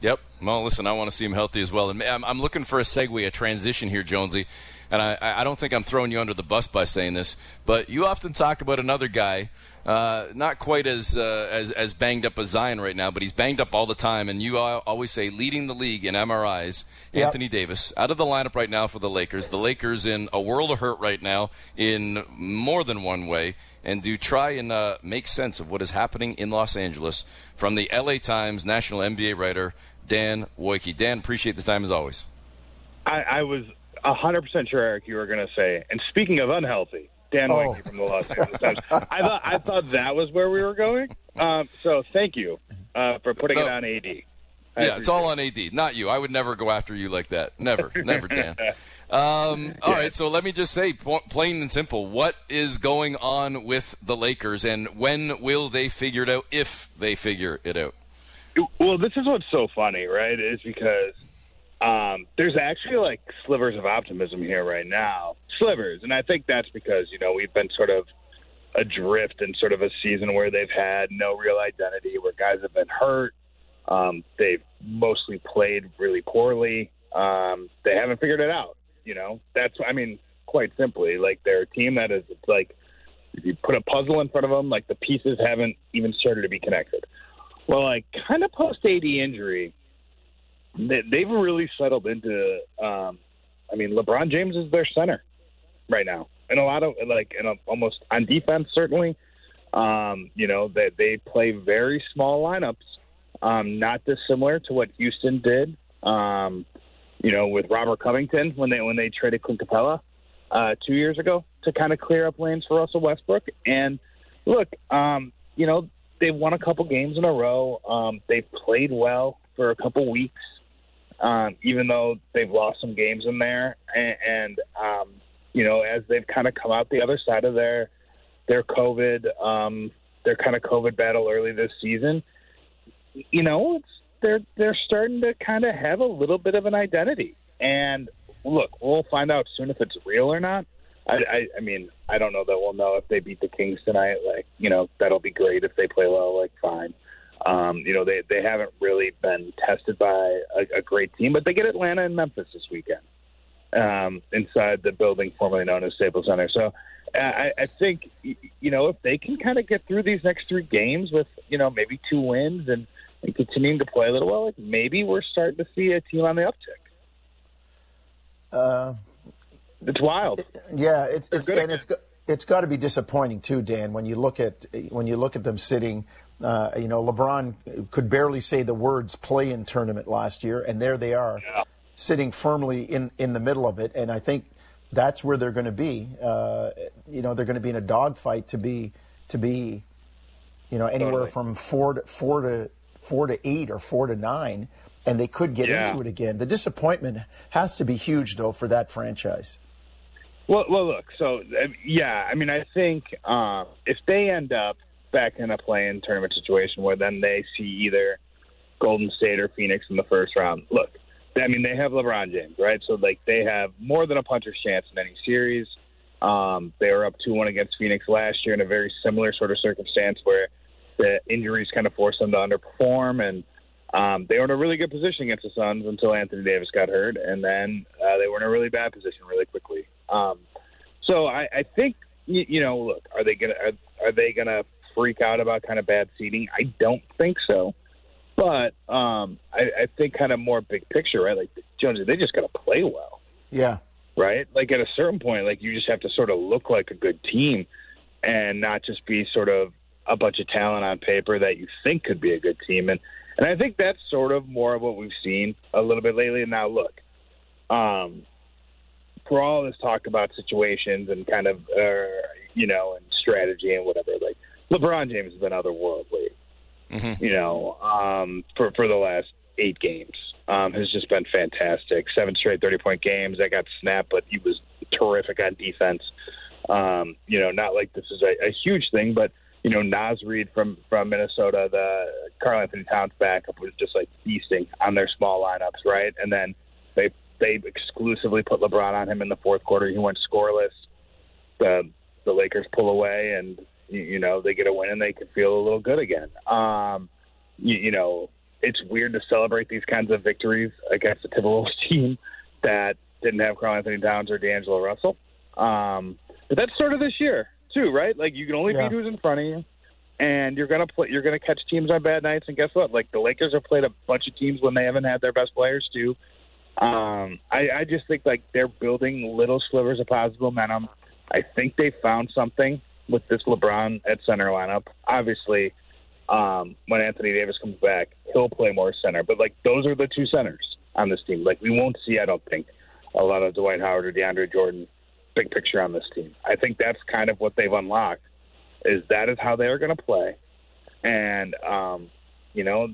Yep. Well, listen, I want to see him healthy as well. And I'm looking for a segue, a transition here, Jonesy. And I don't think I'm throwing you under the bus by saying this, but you often talk about another guy, not quite as banged up as Zion right now, but he's banged up all the time. And you always say leading the league in MRIs, yep. Anthony Davis, out of the lineup right now for the Lakers. The Lakers in a world of hurt right now in more than one way. And do try and make sense of what is happening in Los Angeles from the LA Times national NBA writer, Dan Woike. Dan, appreciate the time as always. I was 100% sure, Eric, you were going to say. And speaking of unhealthy, Dan Woike from the Los Angeles Times. I thought that was where we were going. So thank you for putting it on AD. Yeah, it's all on AD, not you. I would never go after you like that. Never, Dan. All right, so let me just say, plain and simple, what is going on with the Lakers, and when will they figure it out, if they figure it out? Well, this is what's so funny, right, is because there's actually, like, slivers of optimism here right now. Slivers, and I think that's because, you know, we've been sort of adrift in sort of a season where they've had no real identity, where guys have been hurt. They've mostly played really poorly. They haven't figured it out. You know, that's, I mean, quite simply, like, they're a team that is, it's like, if you put a puzzle in front of them, like, the pieces haven't even started to be connected. Well, like, kind of post-AD injury, they've really settled into, I mean, LeBron James is their center right now. And a lot of, like, and almost on defense, certainly, you know, they play very small lineups, not dissimilar to what Houston did. You know, with Robert Covington when they traded Clint Capella 2 years ago to kind of clear up lanes for Russell Westbrook. And look, you know, they won a couple games in a row. They played well for a couple weeks, even though they've lost some games in there. And you know, as they've kind of come out the other side of their COVID battle early this season, you know, it's. They're starting to kind of have a little bit of an identity. And, look, we'll find out soon if it's real or not. I mean, I don't know that we'll know if they beat the Kings tonight. Like, you know, that'll be great. If they play well, like, fine. You know, they haven't really been tested by a great team, but they get Atlanta and Memphis this weekend inside the building formerly known as Staples Center. So I think, you know, if they can kind of get through these next 3 games with, you know, maybe 2 wins and continuing to play a little well, like, maybe we're starting to see a team on the uptick. It's wild. It's got to be disappointing too, Dan. When you look at them sitting, you know, LeBron could barely say the words play-in tournament last year, and there they are, sitting firmly in the middle of it. And I think that's where they're going to be. You know, they're going to be in a dogfight to be, you know, anywhere from four to eight or 4 to 9, and they could get into it again. The disappointment has to be huge, though, for that franchise. Well, look, so, yeah, I mean, I think if they end up back in a play-in tournament situation where then they see either Golden State or Phoenix in the first round, look, I mean, they have LeBron James, right? So, like, they have more than a puncher's chance in any series. They were up 2-1 against Phoenix last year in a very similar sort of circumstance where the injuries kind of forced them to underperform, and they were in a really good position against the Suns until Anthony Davis got hurt, and then they were in a really bad position really quickly. So I think, look, are they gonna freak out about kind of bad seeding? I don't think so, but I think kind of more big picture, right? Like, Jonesy, they just gotta play well. Yeah. Right? Like, at a certain point, like, you just have to sort of look like a good team and not just be sort of a bunch of talent on paper that you think could be a good team. And I think that's sort of more of what we've seen a little bit lately. And now, look, for all this talk about situations and kind of, and strategy and whatever, like, LeBron James has been otherworldly, for the last 8 games. Has just been fantastic. 7 straight 30-point games. That got snapped, but he was terrific on defense. Not like this is a huge thing, but, Naz Reid from Minnesota, the Karl-Anthony Towns backup, was just like feasting on their small lineups, right? And then they exclusively put LeBron on him in the fourth quarter. He went scoreless. The Lakers pull away, and, they get a win, and they can feel a little good again. It's weird to celebrate these kinds of victories against a Timberwolves team that didn't have Karl-Anthony Towns or D'Angelo Russell. But that's sort of this year too, right? Like, you can only beat who's in front of you, and you're going to catch teams on bad nights. And guess what? Like, the Lakers have played a bunch of teams when they haven't had their best players too. I just think, like, they're building little slivers of positive momentum. I think they found something with this LeBron at center lineup. Obviously, when Anthony Davis comes back, he'll play more center. But, like, those are the two centers on this team. Like, we won't see, I don't think, a lot of Dwight Howard or DeAndre Jordan big picture on this team. I think that's kind of what they've unlocked, is that is how they are going to play. And,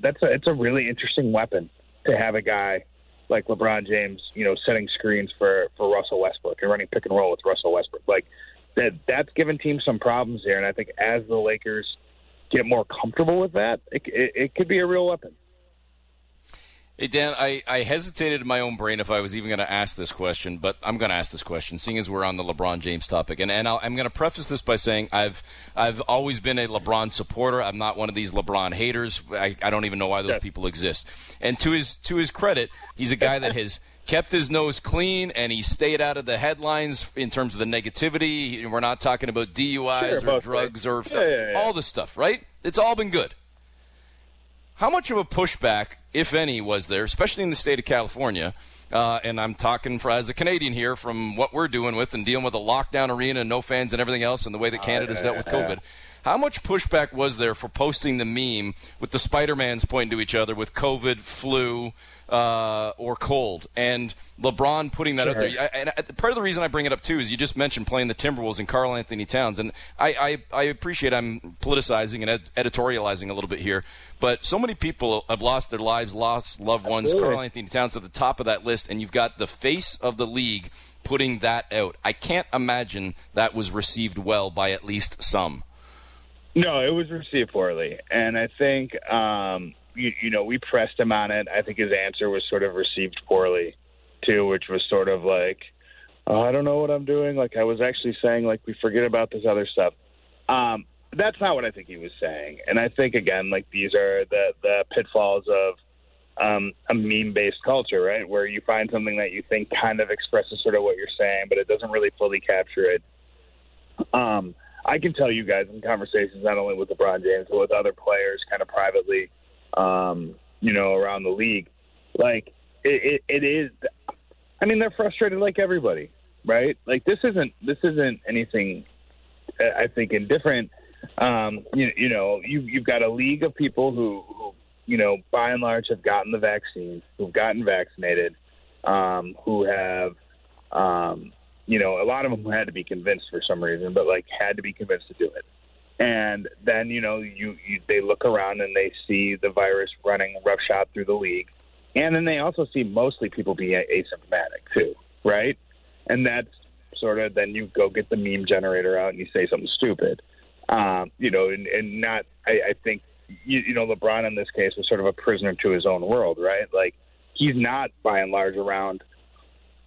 it's a really interesting weapon to have a guy like LeBron James, setting screens for Russell Westbrook and running pick and roll with Russell Westbrook. Like, that's given teams some problems here. And I think as the Lakers – get more comfortable with that, it could be a real weapon. Hey, Dan, I hesitated in my own brain if I was even going to ask this question, but I'm going to ask this question, seeing as we're on the LeBron James topic. And I'm going to preface this by saying I've always been a LeBron supporter. I'm not one of these LeBron haters. I don't even know why those people exist. And to his credit, he's a guy that has kept his nose clean, and he stayed out of the headlines in terms of the negativity. We're not talking about DUIs or drugs or all this stuff, right? It's all been good. How much of a pushback, if any, was there, especially in the state of California, and I'm talking as a Canadian here from what we're doing with and dealing with a lockdown arena and no fans and everything else and the way that Canada's dealt with COVID. How much pushback was there for posting the meme with the Spider-Mans pointing to each other with COVID, flu, or cold, and LeBron putting that out there? And part of the reason I bring it up, too, is you just mentioned playing the Timberwolves and Karl-Anthony Towns, and I appreciate I'm politicizing and editorializing a little bit here, but so many people have lost their lives, lost loved ones. Karl-Anthony Towns at the top of that list, and you've got the face of the league putting that out. I can't imagine that was received well by at least some. No, it was received poorly, and I think we pressed him on it. I think his answer was sort of received poorly, too, which was sort of like, oh, I don't know what I'm doing. Like, I was actually saying, like, we forget about this other stuff. That's not what I think he was saying. And I think, again, like, these are the pitfalls of a meme-based culture, right, where you find something that you think kind of expresses sort of what you're saying, but it doesn't really fully capture it. I can tell you guys in conversations not only with LeBron James, but with other players kind of privately, around the league, like it is, I mean, they're frustrated like everybody, right? Like this isn't anything I think indifferent. You've got a league of people who, by and large have gotten the vaccine, who've gotten vaccinated, who have, a lot of them had to be convinced for some reason, but like had to be convinced to do it. And then, they look around and they see the virus running roughshod through the league. And then they also see mostly people being asymptomatic too, right? And that's sort of, then you go get the meme generator out and you say something stupid. I think, LeBron in this case was sort of a prisoner to his own world, right? Like he's not by and large around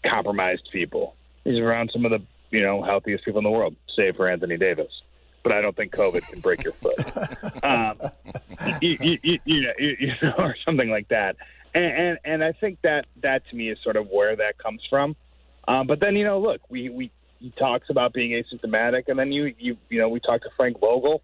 compromised people. He's around some of the you know, healthiest people in the world, save for Anthony Davis. But I don't think COVID can break your foot, you know, or something like that. And I think that to me is sort of where that comes from. But then, you know, look, he talks about being asymptomatic, and then you know, we talked to Frank Vogel,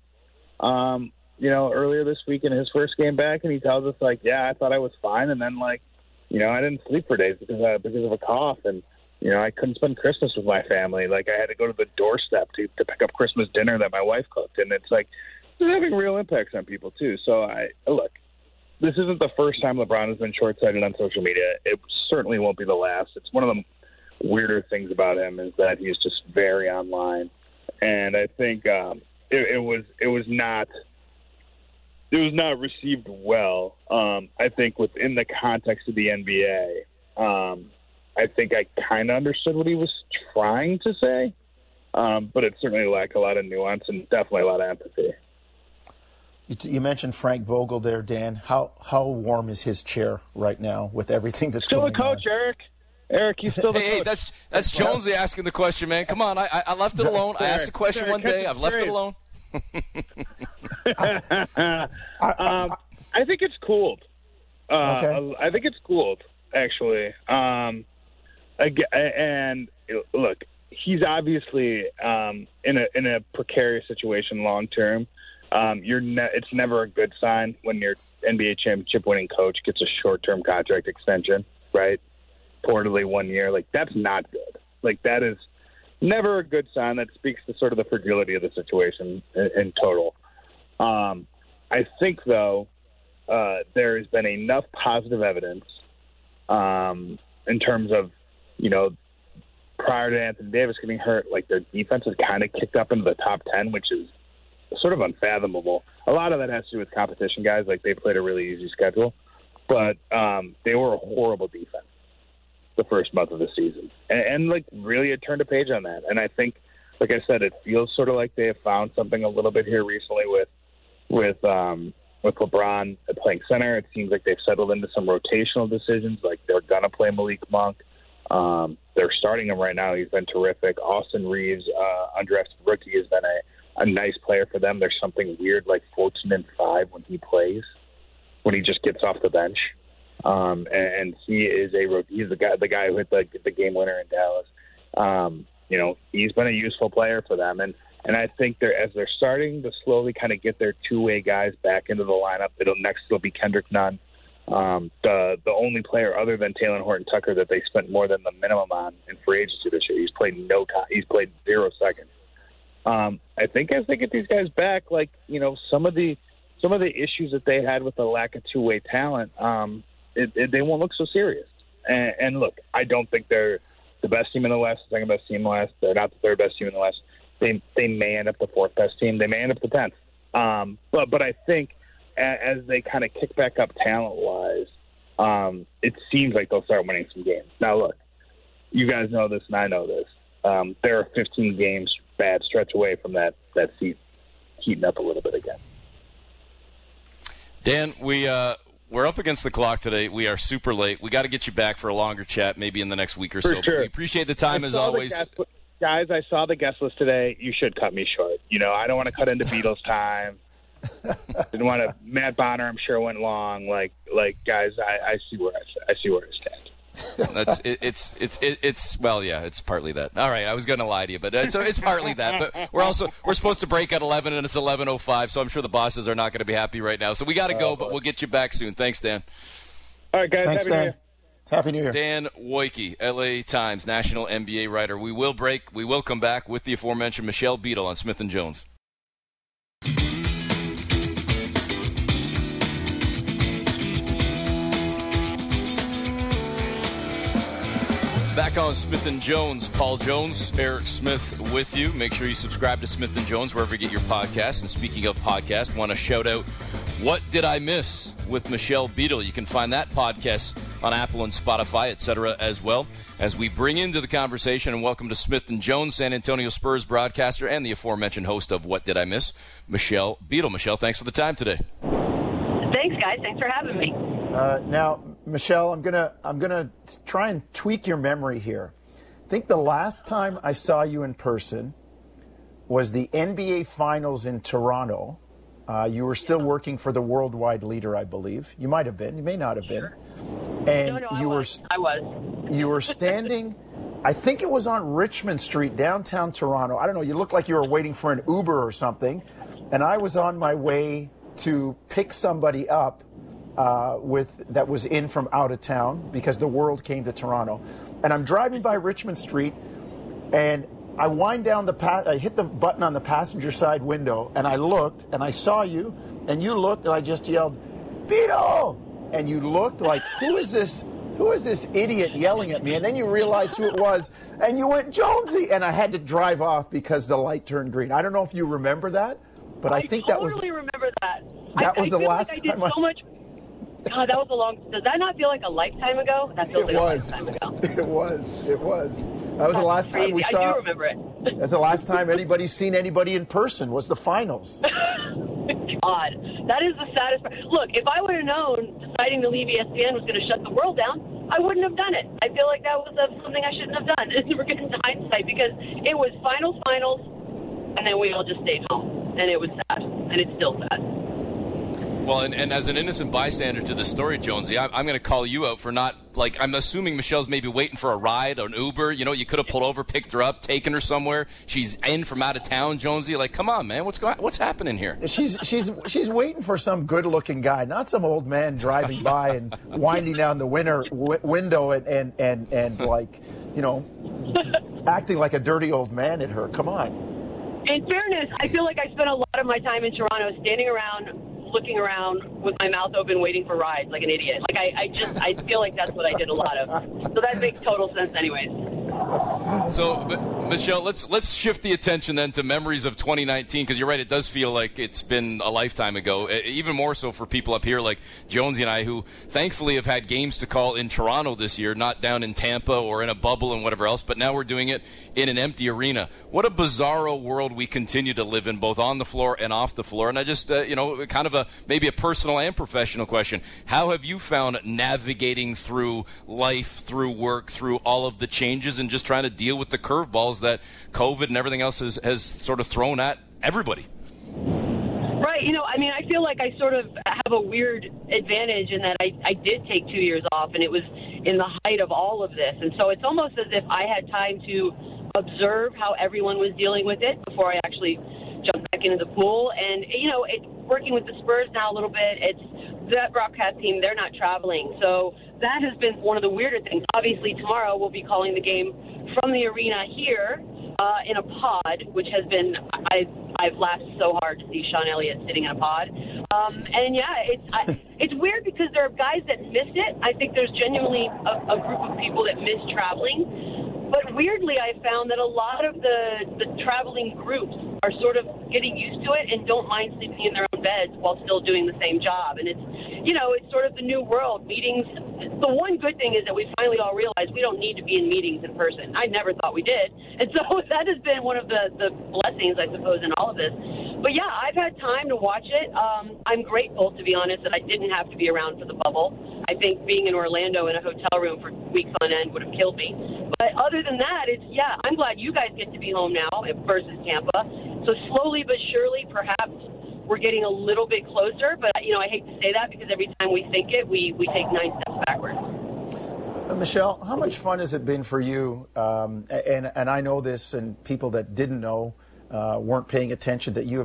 you know, earlier this week in his first game back, and he tells us, like, yeah, I thought I was fine, and then, like, you know, I didn't sleep for days because of a cough, and, you know, I couldn't spend Christmas with my family. Like, I had to go to the doorstep to pick up Christmas dinner that my wife cooked, and it's like, it's having real impacts on people, too. So, look, this isn't the first time LeBron has been short-sighted on social media. It certainly won't be the last. It's one of the weirder things about him is that he's just very online, and I think it was not received well. I think within the context of the NBA, I think I kind of understood what he was trying to say, but it certainly lacked a lot of nuance and definitely a lot of empathy. You mentioned Frank Vogel there, Dan. How warm is his chair right now with everything that's still going on? Still a coach, Eric, he's still the coach. Hey, that's Jonesy asking the question, man. Come on, I left it alone. I asked a question one day. I've left it alone. I think it's cooled. Okay. I think it's cooled, actually. And look, he's obviously in a precarious situation long term. It's never a good sign when your NBA championship winning coach gets a short-term contract extension, right? Reportedly 1 year. Like, that's not good. Like, that is never a good sign. That speaks to sort of the fragility of the situation in total. I think, though, there has been enough positive evidence in terms of, you know, prior to Anthony Davis getting hurt, like, their defense has kind of kicked up into the top 10, which is sort of unfathomable. A lot of that has to do with competition, guys. Like, they played a really easy schedule, but they were a horrible defense the first month of the season. And like, really, it turned a page on that. And I think, like I said, it feels sort of like they have found something a little bit here recently with LeBron playing center. It seems like they've settled into some rotational decisions. Like, they're going to play Malik Monk. They're starting him right now. He's been terrific. Austin Reeves, undrafted rookie, has been a nice player for them. There's something weird, like 14-5 when he plays, when he just gets off the bench. And he's the guy who hit the game winner in Dallas. You know, he's been a useful player for them. And I think as they're starting to slowly kind of get their two-way guys back into the lineup, it'll be Kendrick Nunn, the only player other than Talen Horton-Tucker that they spent more than the minimum on in free agency this year. He's played 0 seconds. I think as they get these guys back, like, you know, some of the issues that they had with the lack of two-way talent, they won't look so serious. And look, I don't think they're the best team in the West, the second best team in the West. They're not the third best team in the West. They may end up the fourth best team. They may end up the 10th. But I think as they kind of kick back up talent-wise, it seems like they'll start winning some games. Now, look, you guys know this and I know this. There are 15 games bad stretch away from that seat heating up a little bit again. Dan, we're up against the clock today. We are super late. We got to get you back for a longer chat, maybe in the next week or so. Sure. But we appreciate the time as always. Guys, I saw the guest list today. You should cut me short. You know, I don't want to cut into Beatles time. Didn't want to. Matt Bonner, I'm sure, went long. Like guys, I see where I stand. It's partly that. All right, I was going to lie to you, but it's partly that. But we're supposed to break at 11, and it's 11:05, so I'm sure the bosses are not going to be happy right now. So we got to go, but we'll get you back soon. Thanks, Dan. All right, guys. Thanks, Happy Dan. New Year. Happy New Year. Dan Woike, LA Times, national NBA writer. We will break. We will come back with the aforementioned Michelle Beadle on Smith & Jones. Back on Smith & Jones, Paul Jones, Eric Smith with you. Make sure you subscribe to Smith & Jones wherever you get your podcast. And speaking of podcast, want to shout out What Did I Miss with Michelle Beadle. You can find that podcast on Apple and Spotify, etc. as well. As we bring into the conversation and welcome to Smith & Jones, San Antonio Spurs broadcaster and the aforementioned host of What Did I Miss, Michelle Beadle. Michelle, thanks for the time today. Thanks, guys. Thanks for having me. Now, Michelle, I'm gonna try and tweak your memory here. think the last time I saw you in person was the NBA Finals in Toronto. You were still working for the Worldwide Leader, I believe. You might have been. You may not have been. And I was. You were standing, I think it was on Richmond Street, downtown Toronto. I don't know. You looked like you were waiting for an Uber or something. And I was on my way to pick somebody up that was in from out of town because the world came to Toronto. And I'm driving by Richmond Street, and I wind down the path. I hit the button on the passenger side window, and I looked, and I saw you, and you looked, and I just yelled, "Beadle!" And you looked like, "Who is this? Who is this idiot yelling at me?" And then you realized who it was, and you went, "Jonesy!" And I had to drive off because the light turned green. I don't know if you remember that, but I think totally that was. I totally remember that. That was the last time I. God, that was a long. Does that not feel like a lifetime ago? That feels like a lifetime ago. It was. That was the last time we saw. I do remember it. That's the last time anybody's seen anybody in person. Was the finals. God, that is the saddest part. Look, if I would have known deciding to leave ESPN was going to shut the world down, I wouldn't have done it. I feel like that was something I shouldn't have done. It's never good in hindsight because it was finals, and then we all just stayed home, and it was sad, and it's still sad. Well, and as an innocent bystander to this story, Jonesy, I'm going to call you out for not, like, I'm assuming Michelle's maybe waiting for a ride or an Uber. You know, you could have pulled over, picked her up, taken her somewhere. She's in from out of town, Jonesy. Like, come on, man, what's happening here? She's waiting for some good-looking guy, not some old man driving by and winding down the window and like, you know, acting like a dirty old man at her. Come on. In fairness, I feel like I spent a lot of my time in Toronto standing around, looking around with my mouth open, waiting for rides like an idiot. Like, I feel like that's what I did a lot of. So that makes total sense anyways. So, Michelle, let's shift the attention then to memories of 2019, because you're right, it does feel like it's been a lifetime ago, even more so for people up here like Jonesy and I, who thankfully have had games to call in Toronto this year, not down in Tampa or in a bubble and whatever else, but now we're doing it in an empty arena. What a bizarro world we continue to live in, both on the floor and off the floor. And I just, kind of maybe a personal and professional question. How have you found navigating through life, through work, through all of the changes, and just trying to deal with the curveballs that COVID and everything else has sort of thrown at everybody? Right. You know, I mean, I feel like I sort of have a weird advantage in that I did take 2 years off, and it was in the height of all of this. And so it's almost as if I had time to observe how everyone was dealing with it before I actually jumped back into the pool. And, you know, working with the Spurs now a little bit, it's that broadcast team, they're not traveling. So that has been one of the weirder things. Obviously, tomorrow we'll be calling the game from the arena here in a pod, which has been, I've laughed so hard to see Sean Elliott sitting in a pod. And yeah, it's weird because there are guys that missed it. I think there's genuinely a group of people that miss traveling. But weirdly, I found that a lot of the traveling groups are sort of getting used to it and don't mind sleeping in their own beds while still doing the same job. And it's sort of the new world. Meetings, the one good thing is that we finally all realize we don't need to be in meetings in person. I never thought we did. And so that has been one of the blessings, I suppose, in all of this. But yeah, I've had time to watch it. I'm grateful, to be honest, that I didn't have to be around for the bubble. I think being in Orlando in a hotel room for weeks on end would have killed me. But other than that, I'm glad you guys get to be home now versus Tampa. So slowly but surely, perhaps we're getting a little bit closer. But, you know, I hate to say that because every time we think it, we take 9 steps backwards. Michelle, how much fun has it been for you? And I know this, and people that didn't know weren't paying attention, that you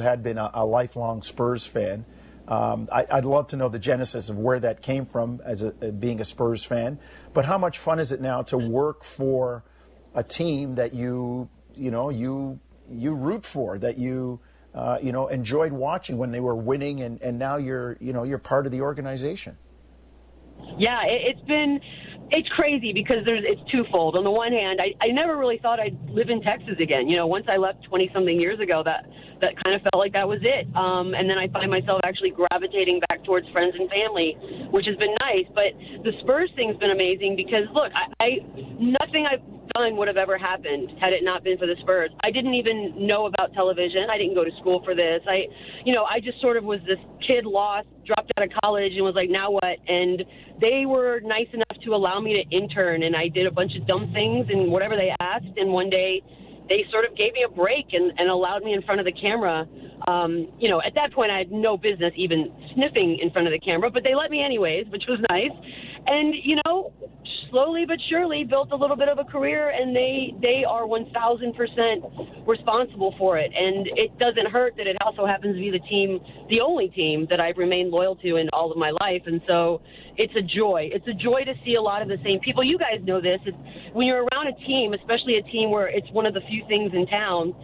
had been a lifelong Spurs fan. I'd love to know the genesis of where that came from as being a Spurs fan. But how much fun is it now to work for a team that you root for, that you enjoyed watching when they were winning, and now you're part of the organization? Yeah, it's crazy because it's twofold. On the one hand, I never really thought I'd live in Texas again. You know, once I left 20-something years ago, that kind of felt like that was it. And then I find myself actually gravitating back towards friends and family, which has been nice. But the Spurs thing's been amazing because, look, I nothing I've nothing would have ever happened had it not been for the Spurs. I didn't even know about television. I didn't go to school for this. I just sort of was this kid lost, dropped out of college, and was like, now what? And they were nice enough to allow me to intern, and I did a bunch of dumb things and whatever they asked. And one day they sort of gave me a break and allowed me in front of the camera. At that point I had no business even sniffing in front of the camera, but they let me anyways, which was nice. And, slowly but surely built a little bit of a career, and they are 1,000% responsible for it. And it doesn't hurt that it also happens to be the only team that I've remained loyal to in all of my life. And so it's a joy. It's a joy to see a lot of the same people. You guys know this. When you're around a team, especially a team where it's one of the few things in town,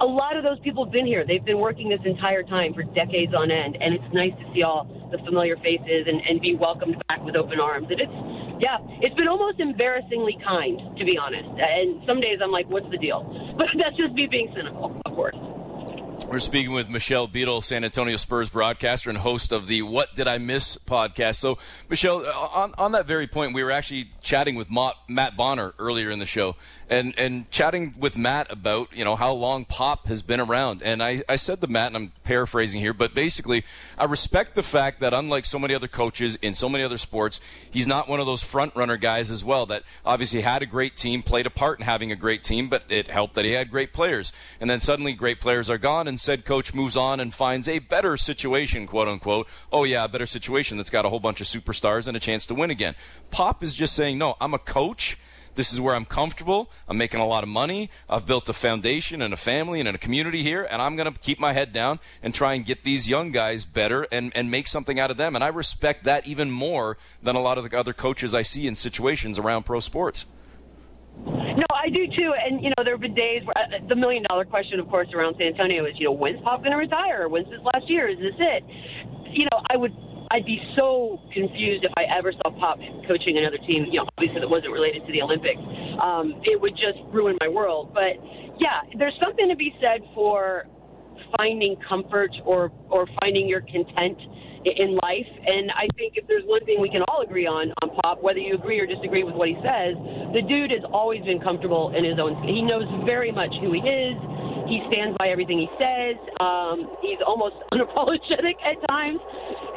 a lot of those people have been here. They've been working this entire time for decades on end, and it's nice to see all the familiar faces and be welcomed back with open arms. And it's been almost embarrassingly kind, to be honest. And some days I'm like, what's the deal? But that's just me being cynical, of course. We're speaking with Michelle Beadle, San Antonio Spurs broadcaster and host of the What Did I Miss podcast. So, Michelle, on that very point, we were actually chatting with Matt Bonner earlier in the show and chatting with Matt about, how long Pop has been around. And I said to Matt, and I'm paraphrasing here, but basically I respect the fact that unlike so many other coaches in so many other sports, he's not one of those front-runner guys as well that obviously had a great team, played a part in having a great team, but it helped that he had great players. And then suddenly great players are gone, and said coach moves on and finds a better situation, quote-unquote. Oh, yeah, a better situation that's got a whole bunch of superstars and a chance to win again. Pop is just saying, no, I'm a coach. This is where I'm comfortable. I'm making a lot of money. I've built a foundation and a family and a community here, and I'm going to keep my head down and try and get these young guys better and make something out of them. And I respect that even more than a lot of the other coaches I see in situations around pro sports. No, I do too, and there have been days where the million-dollar question, of course, around San Antonio is, when's Pop going to retire? When's his last year? Is this it? I'd be so confused if I ever saw Pop coaching another team. Obviously that wasn't related to the Olympics. It would just ruin my world. But yeah, there's something to be said for finding comfort or finding your content in life. And I think if there's one thing we can all agree on Pop, whether you agree or disagree with what he says, the dude has always been comfortable in his own skin. He knows very much who he is. He stands by everything he says. He's almost unapologetic at times.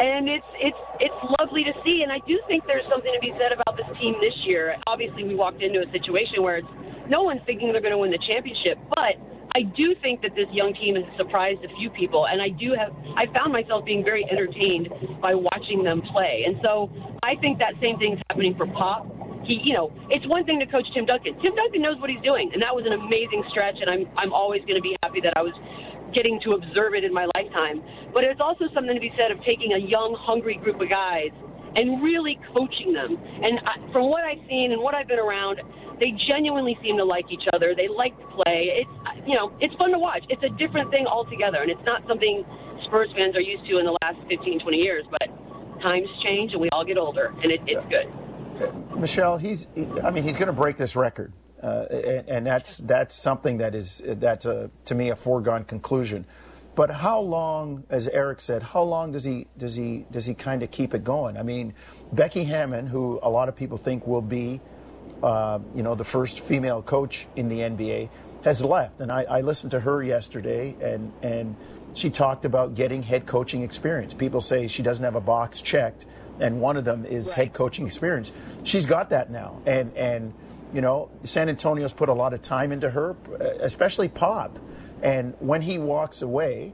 And it's lovely to see. And I do think there's something to be said about this team this year. Obviously, we walked into a situation where no one's thinking they're going to win the championship, but I do think that this young team has surprised a few people, and I found myself being very entertained by watching them play. And so I think that same thing's happening for Pop. It's one thing to coach Tim Duncan. Tim Duncan knows what he's doing, and that was an amazing stretch, and I'm always going to be happy that I was getting to observe it in my lifetime. But it's also something to be said of taking a young, hungry group of guys and really coaching them. And from what I've seen and what I've been around, they genuinely seem to like each other. They like to play. It's, it's fun to watch. It's a different thing altogether, and it's not something Spurs fans are used to in the last 15, 20 years, but times change, and we all get older, and it's good. Michelle, he's going to break this record, and that's something that's to me a foregone conclusion. But how long, as Eric said, does he kind of keep it going? I mean, Becky Hammon, who a lot of people think will be, the first female coach in the NBA, has left. And I listened to her yesterday, and she talked about getting head coaching experience. People say she doesn't have a box checked, and one of them is head coaching experience. She's got that now, and San Antonio's put a lot of time into her, especially Pop. And when he walks away,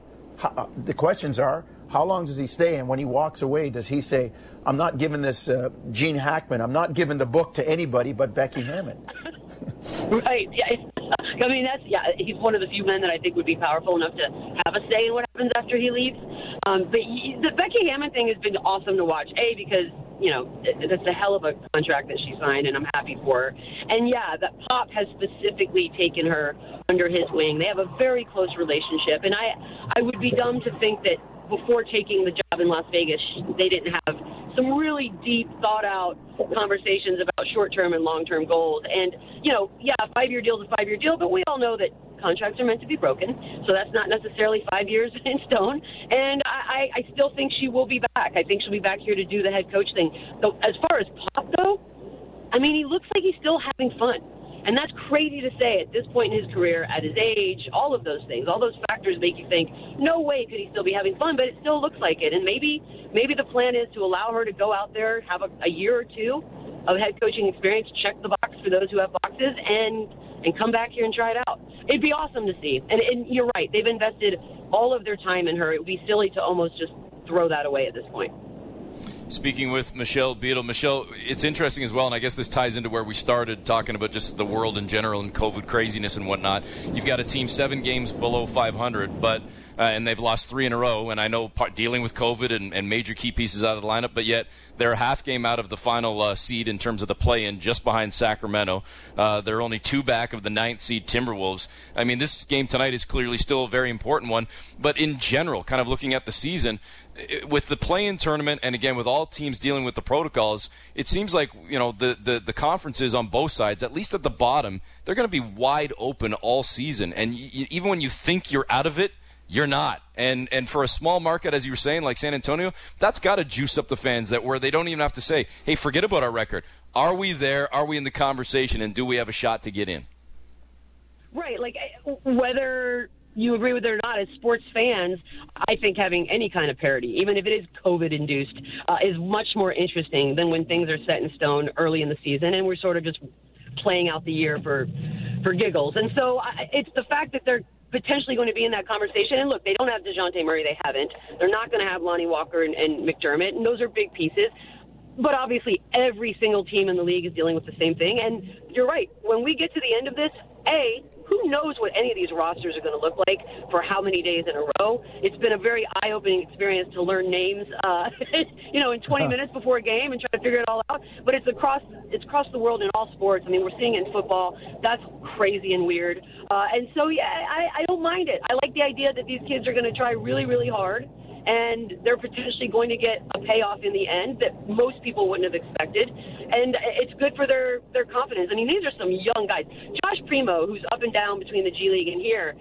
the questions are, how long does he stay? And when he walks away, does he say, I'm not giving this Gene Hackman, I'm not giving the book to anybody but Becky Hammon? Right. Yeah. He's one of the few men that I think would be powerful enough to have a say in what happens after he leaves. The Becky Hammon thing has been awesome to watch, A, because, that's a hell of a contract that she signed, and I'm happy for her. And, that Pop has specifically taken her under his wing. They have a very close relationship, and I would be dumb to think that before taking the job in Las Vegas, they didn't have some really deep, thought-out conversations about short-term and long-term goals. And, a five-year deal is a five-year deal, but we all know that contracts are meant to be broken, so that's not necessarily 5 years in stone. And I still think she will be back. I think she'll be back here to do the head coach thing. So as far as Pop, though, he looks like he's still having fun. And that's crazy to say at this point in his career, at his age, all of those things, all those factors make you think, no way could he still be having fun, but it still looks like it. And maybe the plan is to allow her to go out there, have a year or two of head coaching experience, check the box for those who have boxes, and come back here and try it out. It'd be awesome to see. And you're right, they've invested all of their time in her. It would be silly to almost just throw that away at this point. Speaking with Michelle Beadle. Michelle, it's interesting as well, and I guess this ties into where we started talking about just the world in general and COVID craziness and whatnot. You've got a team 7 games below 500, but and they've lost 3 in a row, and I know dealing with COVID and major key pieces out of the lineup, but yet they're a half game out of the final seed in terms of the play-in, just behind Sacramento. They're only 2 back of the 9th seed Timberwolves. I mean, this game tonight is clearly still a very important one, but in general, kind of looking at the season, with the play-in tournament and, again, with all teams dealing with the protocols, it seems like, you know, the conferences on both sides, at least at the bottom, they're going to be wide open all season. And even when you think you're out of it, you're not. And for a small market, as you were saying, like San Antonio, that's got to juice up the fans that where they don't even have to say, hey, forget about our record. Are we there? Are we in the conversation? And do we have a shot to get in? Right. Like, whether you agree with it or not, as sports fans, I think having any kind of parity, even if it is COVID-induced, is much more interesting than when things are set in stone early in the season and we're sort of just playing out the year for giggles. And so it's the fact that they're potentially going to be in that conversation. And look, they don't have DeJounte Murray. They haven't. They're not going to have Lonnie Walker and McDermott, and those are big pieces. But obviously every single team in the league is dealing with the same thing. And you're right. When we get to the end of this, A, who knows what any of these rosters are going to look like for how many days in a row. It's been a very eye-opening experience to learn names, in 20 minutes before a game and try to figure it all out. But it's across the world in all sports. I mean, we're seeing it in football. That's crazy and weird. And so, yeah, I don't mind it. I like the idea that these kids are going to try really, really hard, and they're potentially going to get a payoff in the end that most people wouldn't have expected. And it's good for their confidence. I mean, these are some young guys. Josh Primo, who's up and down between the G League and here,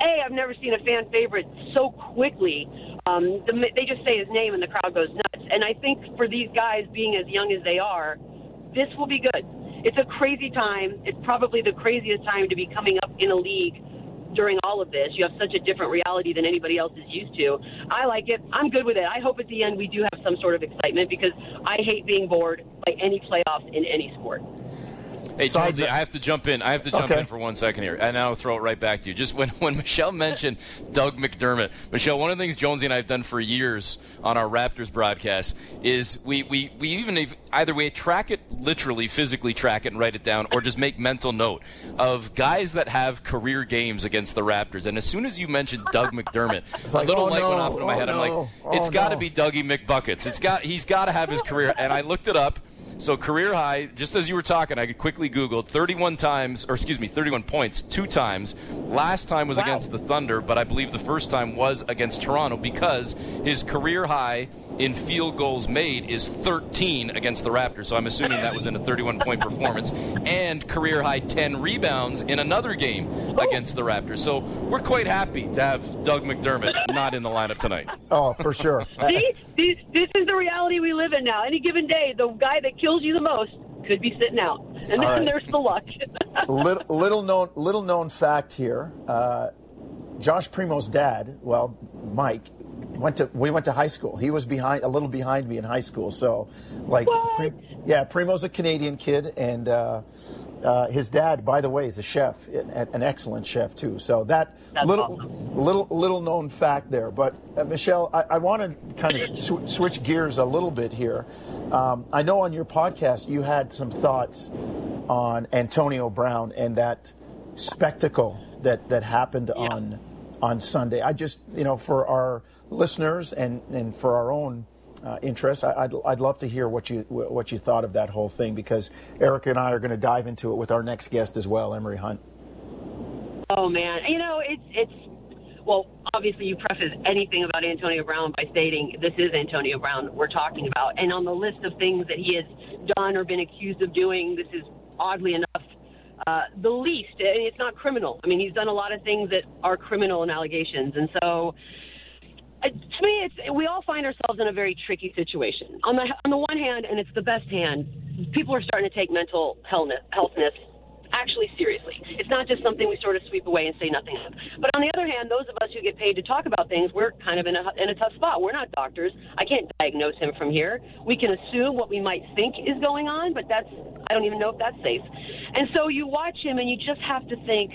I've never seen a fan favorite so quickly. They just say his name and the crowd goes nuts. And I think for these guys being as young as they are, this will be good. It's a crazy time. It's probably the craziest time to be coming up in a league during all of this. You have such a different reality than anybody else is used to. I like it. I'm good with it. I hope at the end we do have some sort of excitement, because I hate being bored by any playoffs in any sport. Hey, Charlie, I have to jump in. I have to jump in for 1 second here, and I'll throw it right back to you. Just when Michelle mentioned Doug McDermott, Michelle, one of the things Jonesy and I have done for years on our Raptors broadcast is we even either we track it, literally, physically track it and write it down, or just make mental note of guys that have career games against the Raptors. And as soon as you mentioned Doug McDermott, went off in my head. I'm like, it's got to be Dougie McBuckets. He's got to have his career. And I looked it up. So career high, just as you were talking, I could quickly Google, 31 points 2 times. Last time was against the Thunder, but I believe the first time was against Toronto, because his career high in field goals made is 13 against the Raptors. So I'm assuming that was in a 31-point performance, and career high 10 rebounds in another game against the Raptors. So we're quite happy to have Doug McDermott not in the lineup tonight. Oh, for sure. See, this is the reality we live in now. Any given day, the guy that kills you the most could be sitting out, and then there's the luck. little known fact here: Josh Primo's dad, Mike, we went to high school. He was a little behind me in high school. So, Primo's a Canadian kid, and his dad, by the way, is a chef, an excellent chef too. So that's awesome. Little known fact there. But Michelle, I want to kind of switch gears a little bit here. I know on your podcast you had some thoughts on Antonio Brown and that spectacle that happened on Sunday. I just, for our listeners and for our own interest, I'd love to hear what you thought of that whole thing, because Eric and I are going to dive into it with our next guest as well, Emery Hunt. Oh man, it's. Well, obviously, you preface anything about Antonio Brown by stating this is Antonio Brown we're talking about. And on the list of things that he has done or been accused of doing, this is, oddly enough, the least. And it's not criminal. I mean, he's done a lot of things that are criminal in allegations. And so, to me, we all find ourselves in a very tricky situation. On the one hand, and it's the best hand, people are starting to take mental healthness actually seriously. It's not just something we sort of sweep away and say nothing of. But on the other hand, those of us who get paid to talk about things, we're kind of in a tough spot. We're not doctors. I can't diagnose him from here. We can assume what we might think is going on, but that's, I don't even know if that's safe. And so you watch him and you just have to think,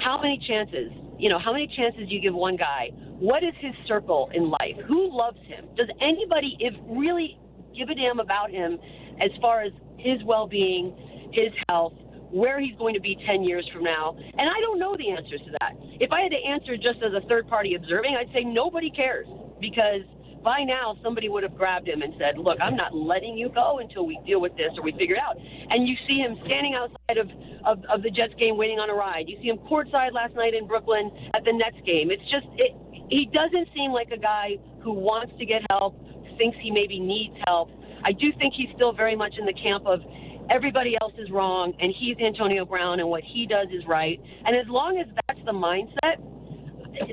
how many chances do you give one guy? What is his circle in life? Who loves him? Does anybody really give a damn about him as far as his well-being, his health, where he's going to be 10 years from now? And I don't know the answers to that. If I had to answer just as a third-party observing, I'd say nobody cares, because by now somebody would have grabbed him and said, look, I'm not letting you go until we deal with this or we figure it out. And you see him standing outside of the Jets game waiting on a ride. You see him courtside last night in Brooklyn at the Nets game. It's just he doesn't seem like a guy who wants to get help, thinks he maybe needs help. I do think he's still very much in the camp of everybody else is wrong, and he's Antonio Brown, and what he does is right. And as long as that's the mindset,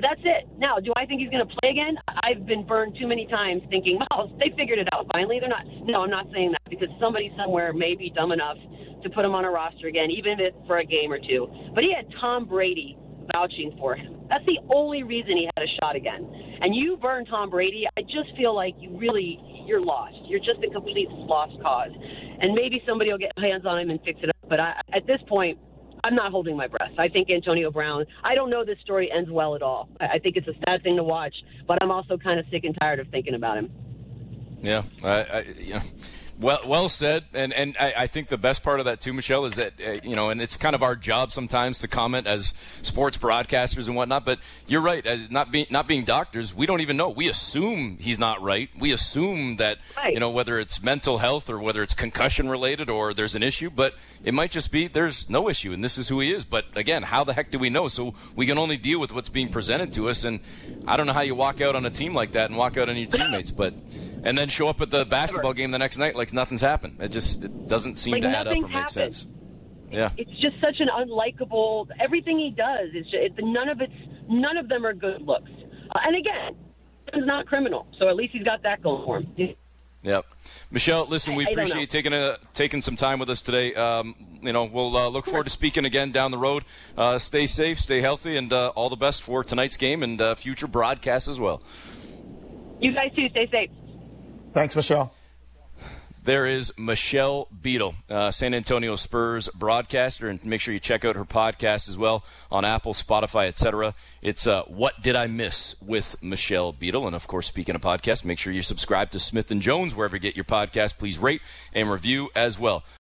that's it. Now, do I think he's going to play again? I've been burned too many times thinking, well, they figured it out finally. They're not. No, I'm not saying that, because somebody somewhere may be dumb enough to put him on a roster again, even if for a game or two. But he had Tom Brady vouching for him. That's the only reason he had a shot again. And you burn Tom Brady, I just feel like you're lost. You're just a complete lost cause. And maybe somebody will get hands on him and fix it up. But at this point, I'm not holding my breath. I think Antonio Brown, I don't know this story ends well at all. I think it's a sad thing to watch, but I'm also kind of sick and tired of thinking about him. Yeah, Well said, and I think the best part of that too, Michelle, is that, and it's kind of our job sometimes to comment as sports broadcasters and whatnot, but you're right, as not being doctors, we don't even know. We assume he's not right. We assume that, right, whether it's mental health or whether it's concussion-related or there's an issue, but it might just be there's no issue, and this is who he is. But, again, how the heck do we know? So we can only deal with what's being presented to us, and I don't know how you walk out on a team like that and walk out on your teammates, but... And then show up at the basketball game the next night like nothing's happened. It doesn't seem to add up or make sense. Yeah, it's just such an unlikable. Everything he does is none of them are good looks. And again, he's not criminal, so at least he's got that going for him. Yep. Michelle, listen, we appreciate you taking some time with us today. We'll look forward to speaking again down the road. Stay safe, stay healthy, and all the best for tonight's game and future broadcasts as well. You guys too. Stay safe. Thanks, Michelle. There is Michelle Beadle, San Antonio Spurs broadcaster, and make sure you check out her podcast as well on Apple, Spotify, etc. It's What Did I Miss with Michelle Beadle. And, of course, speaking of podcasts, make sure you subscribe to Smith & Jones wherever you get your podcast. Please rate and review as well.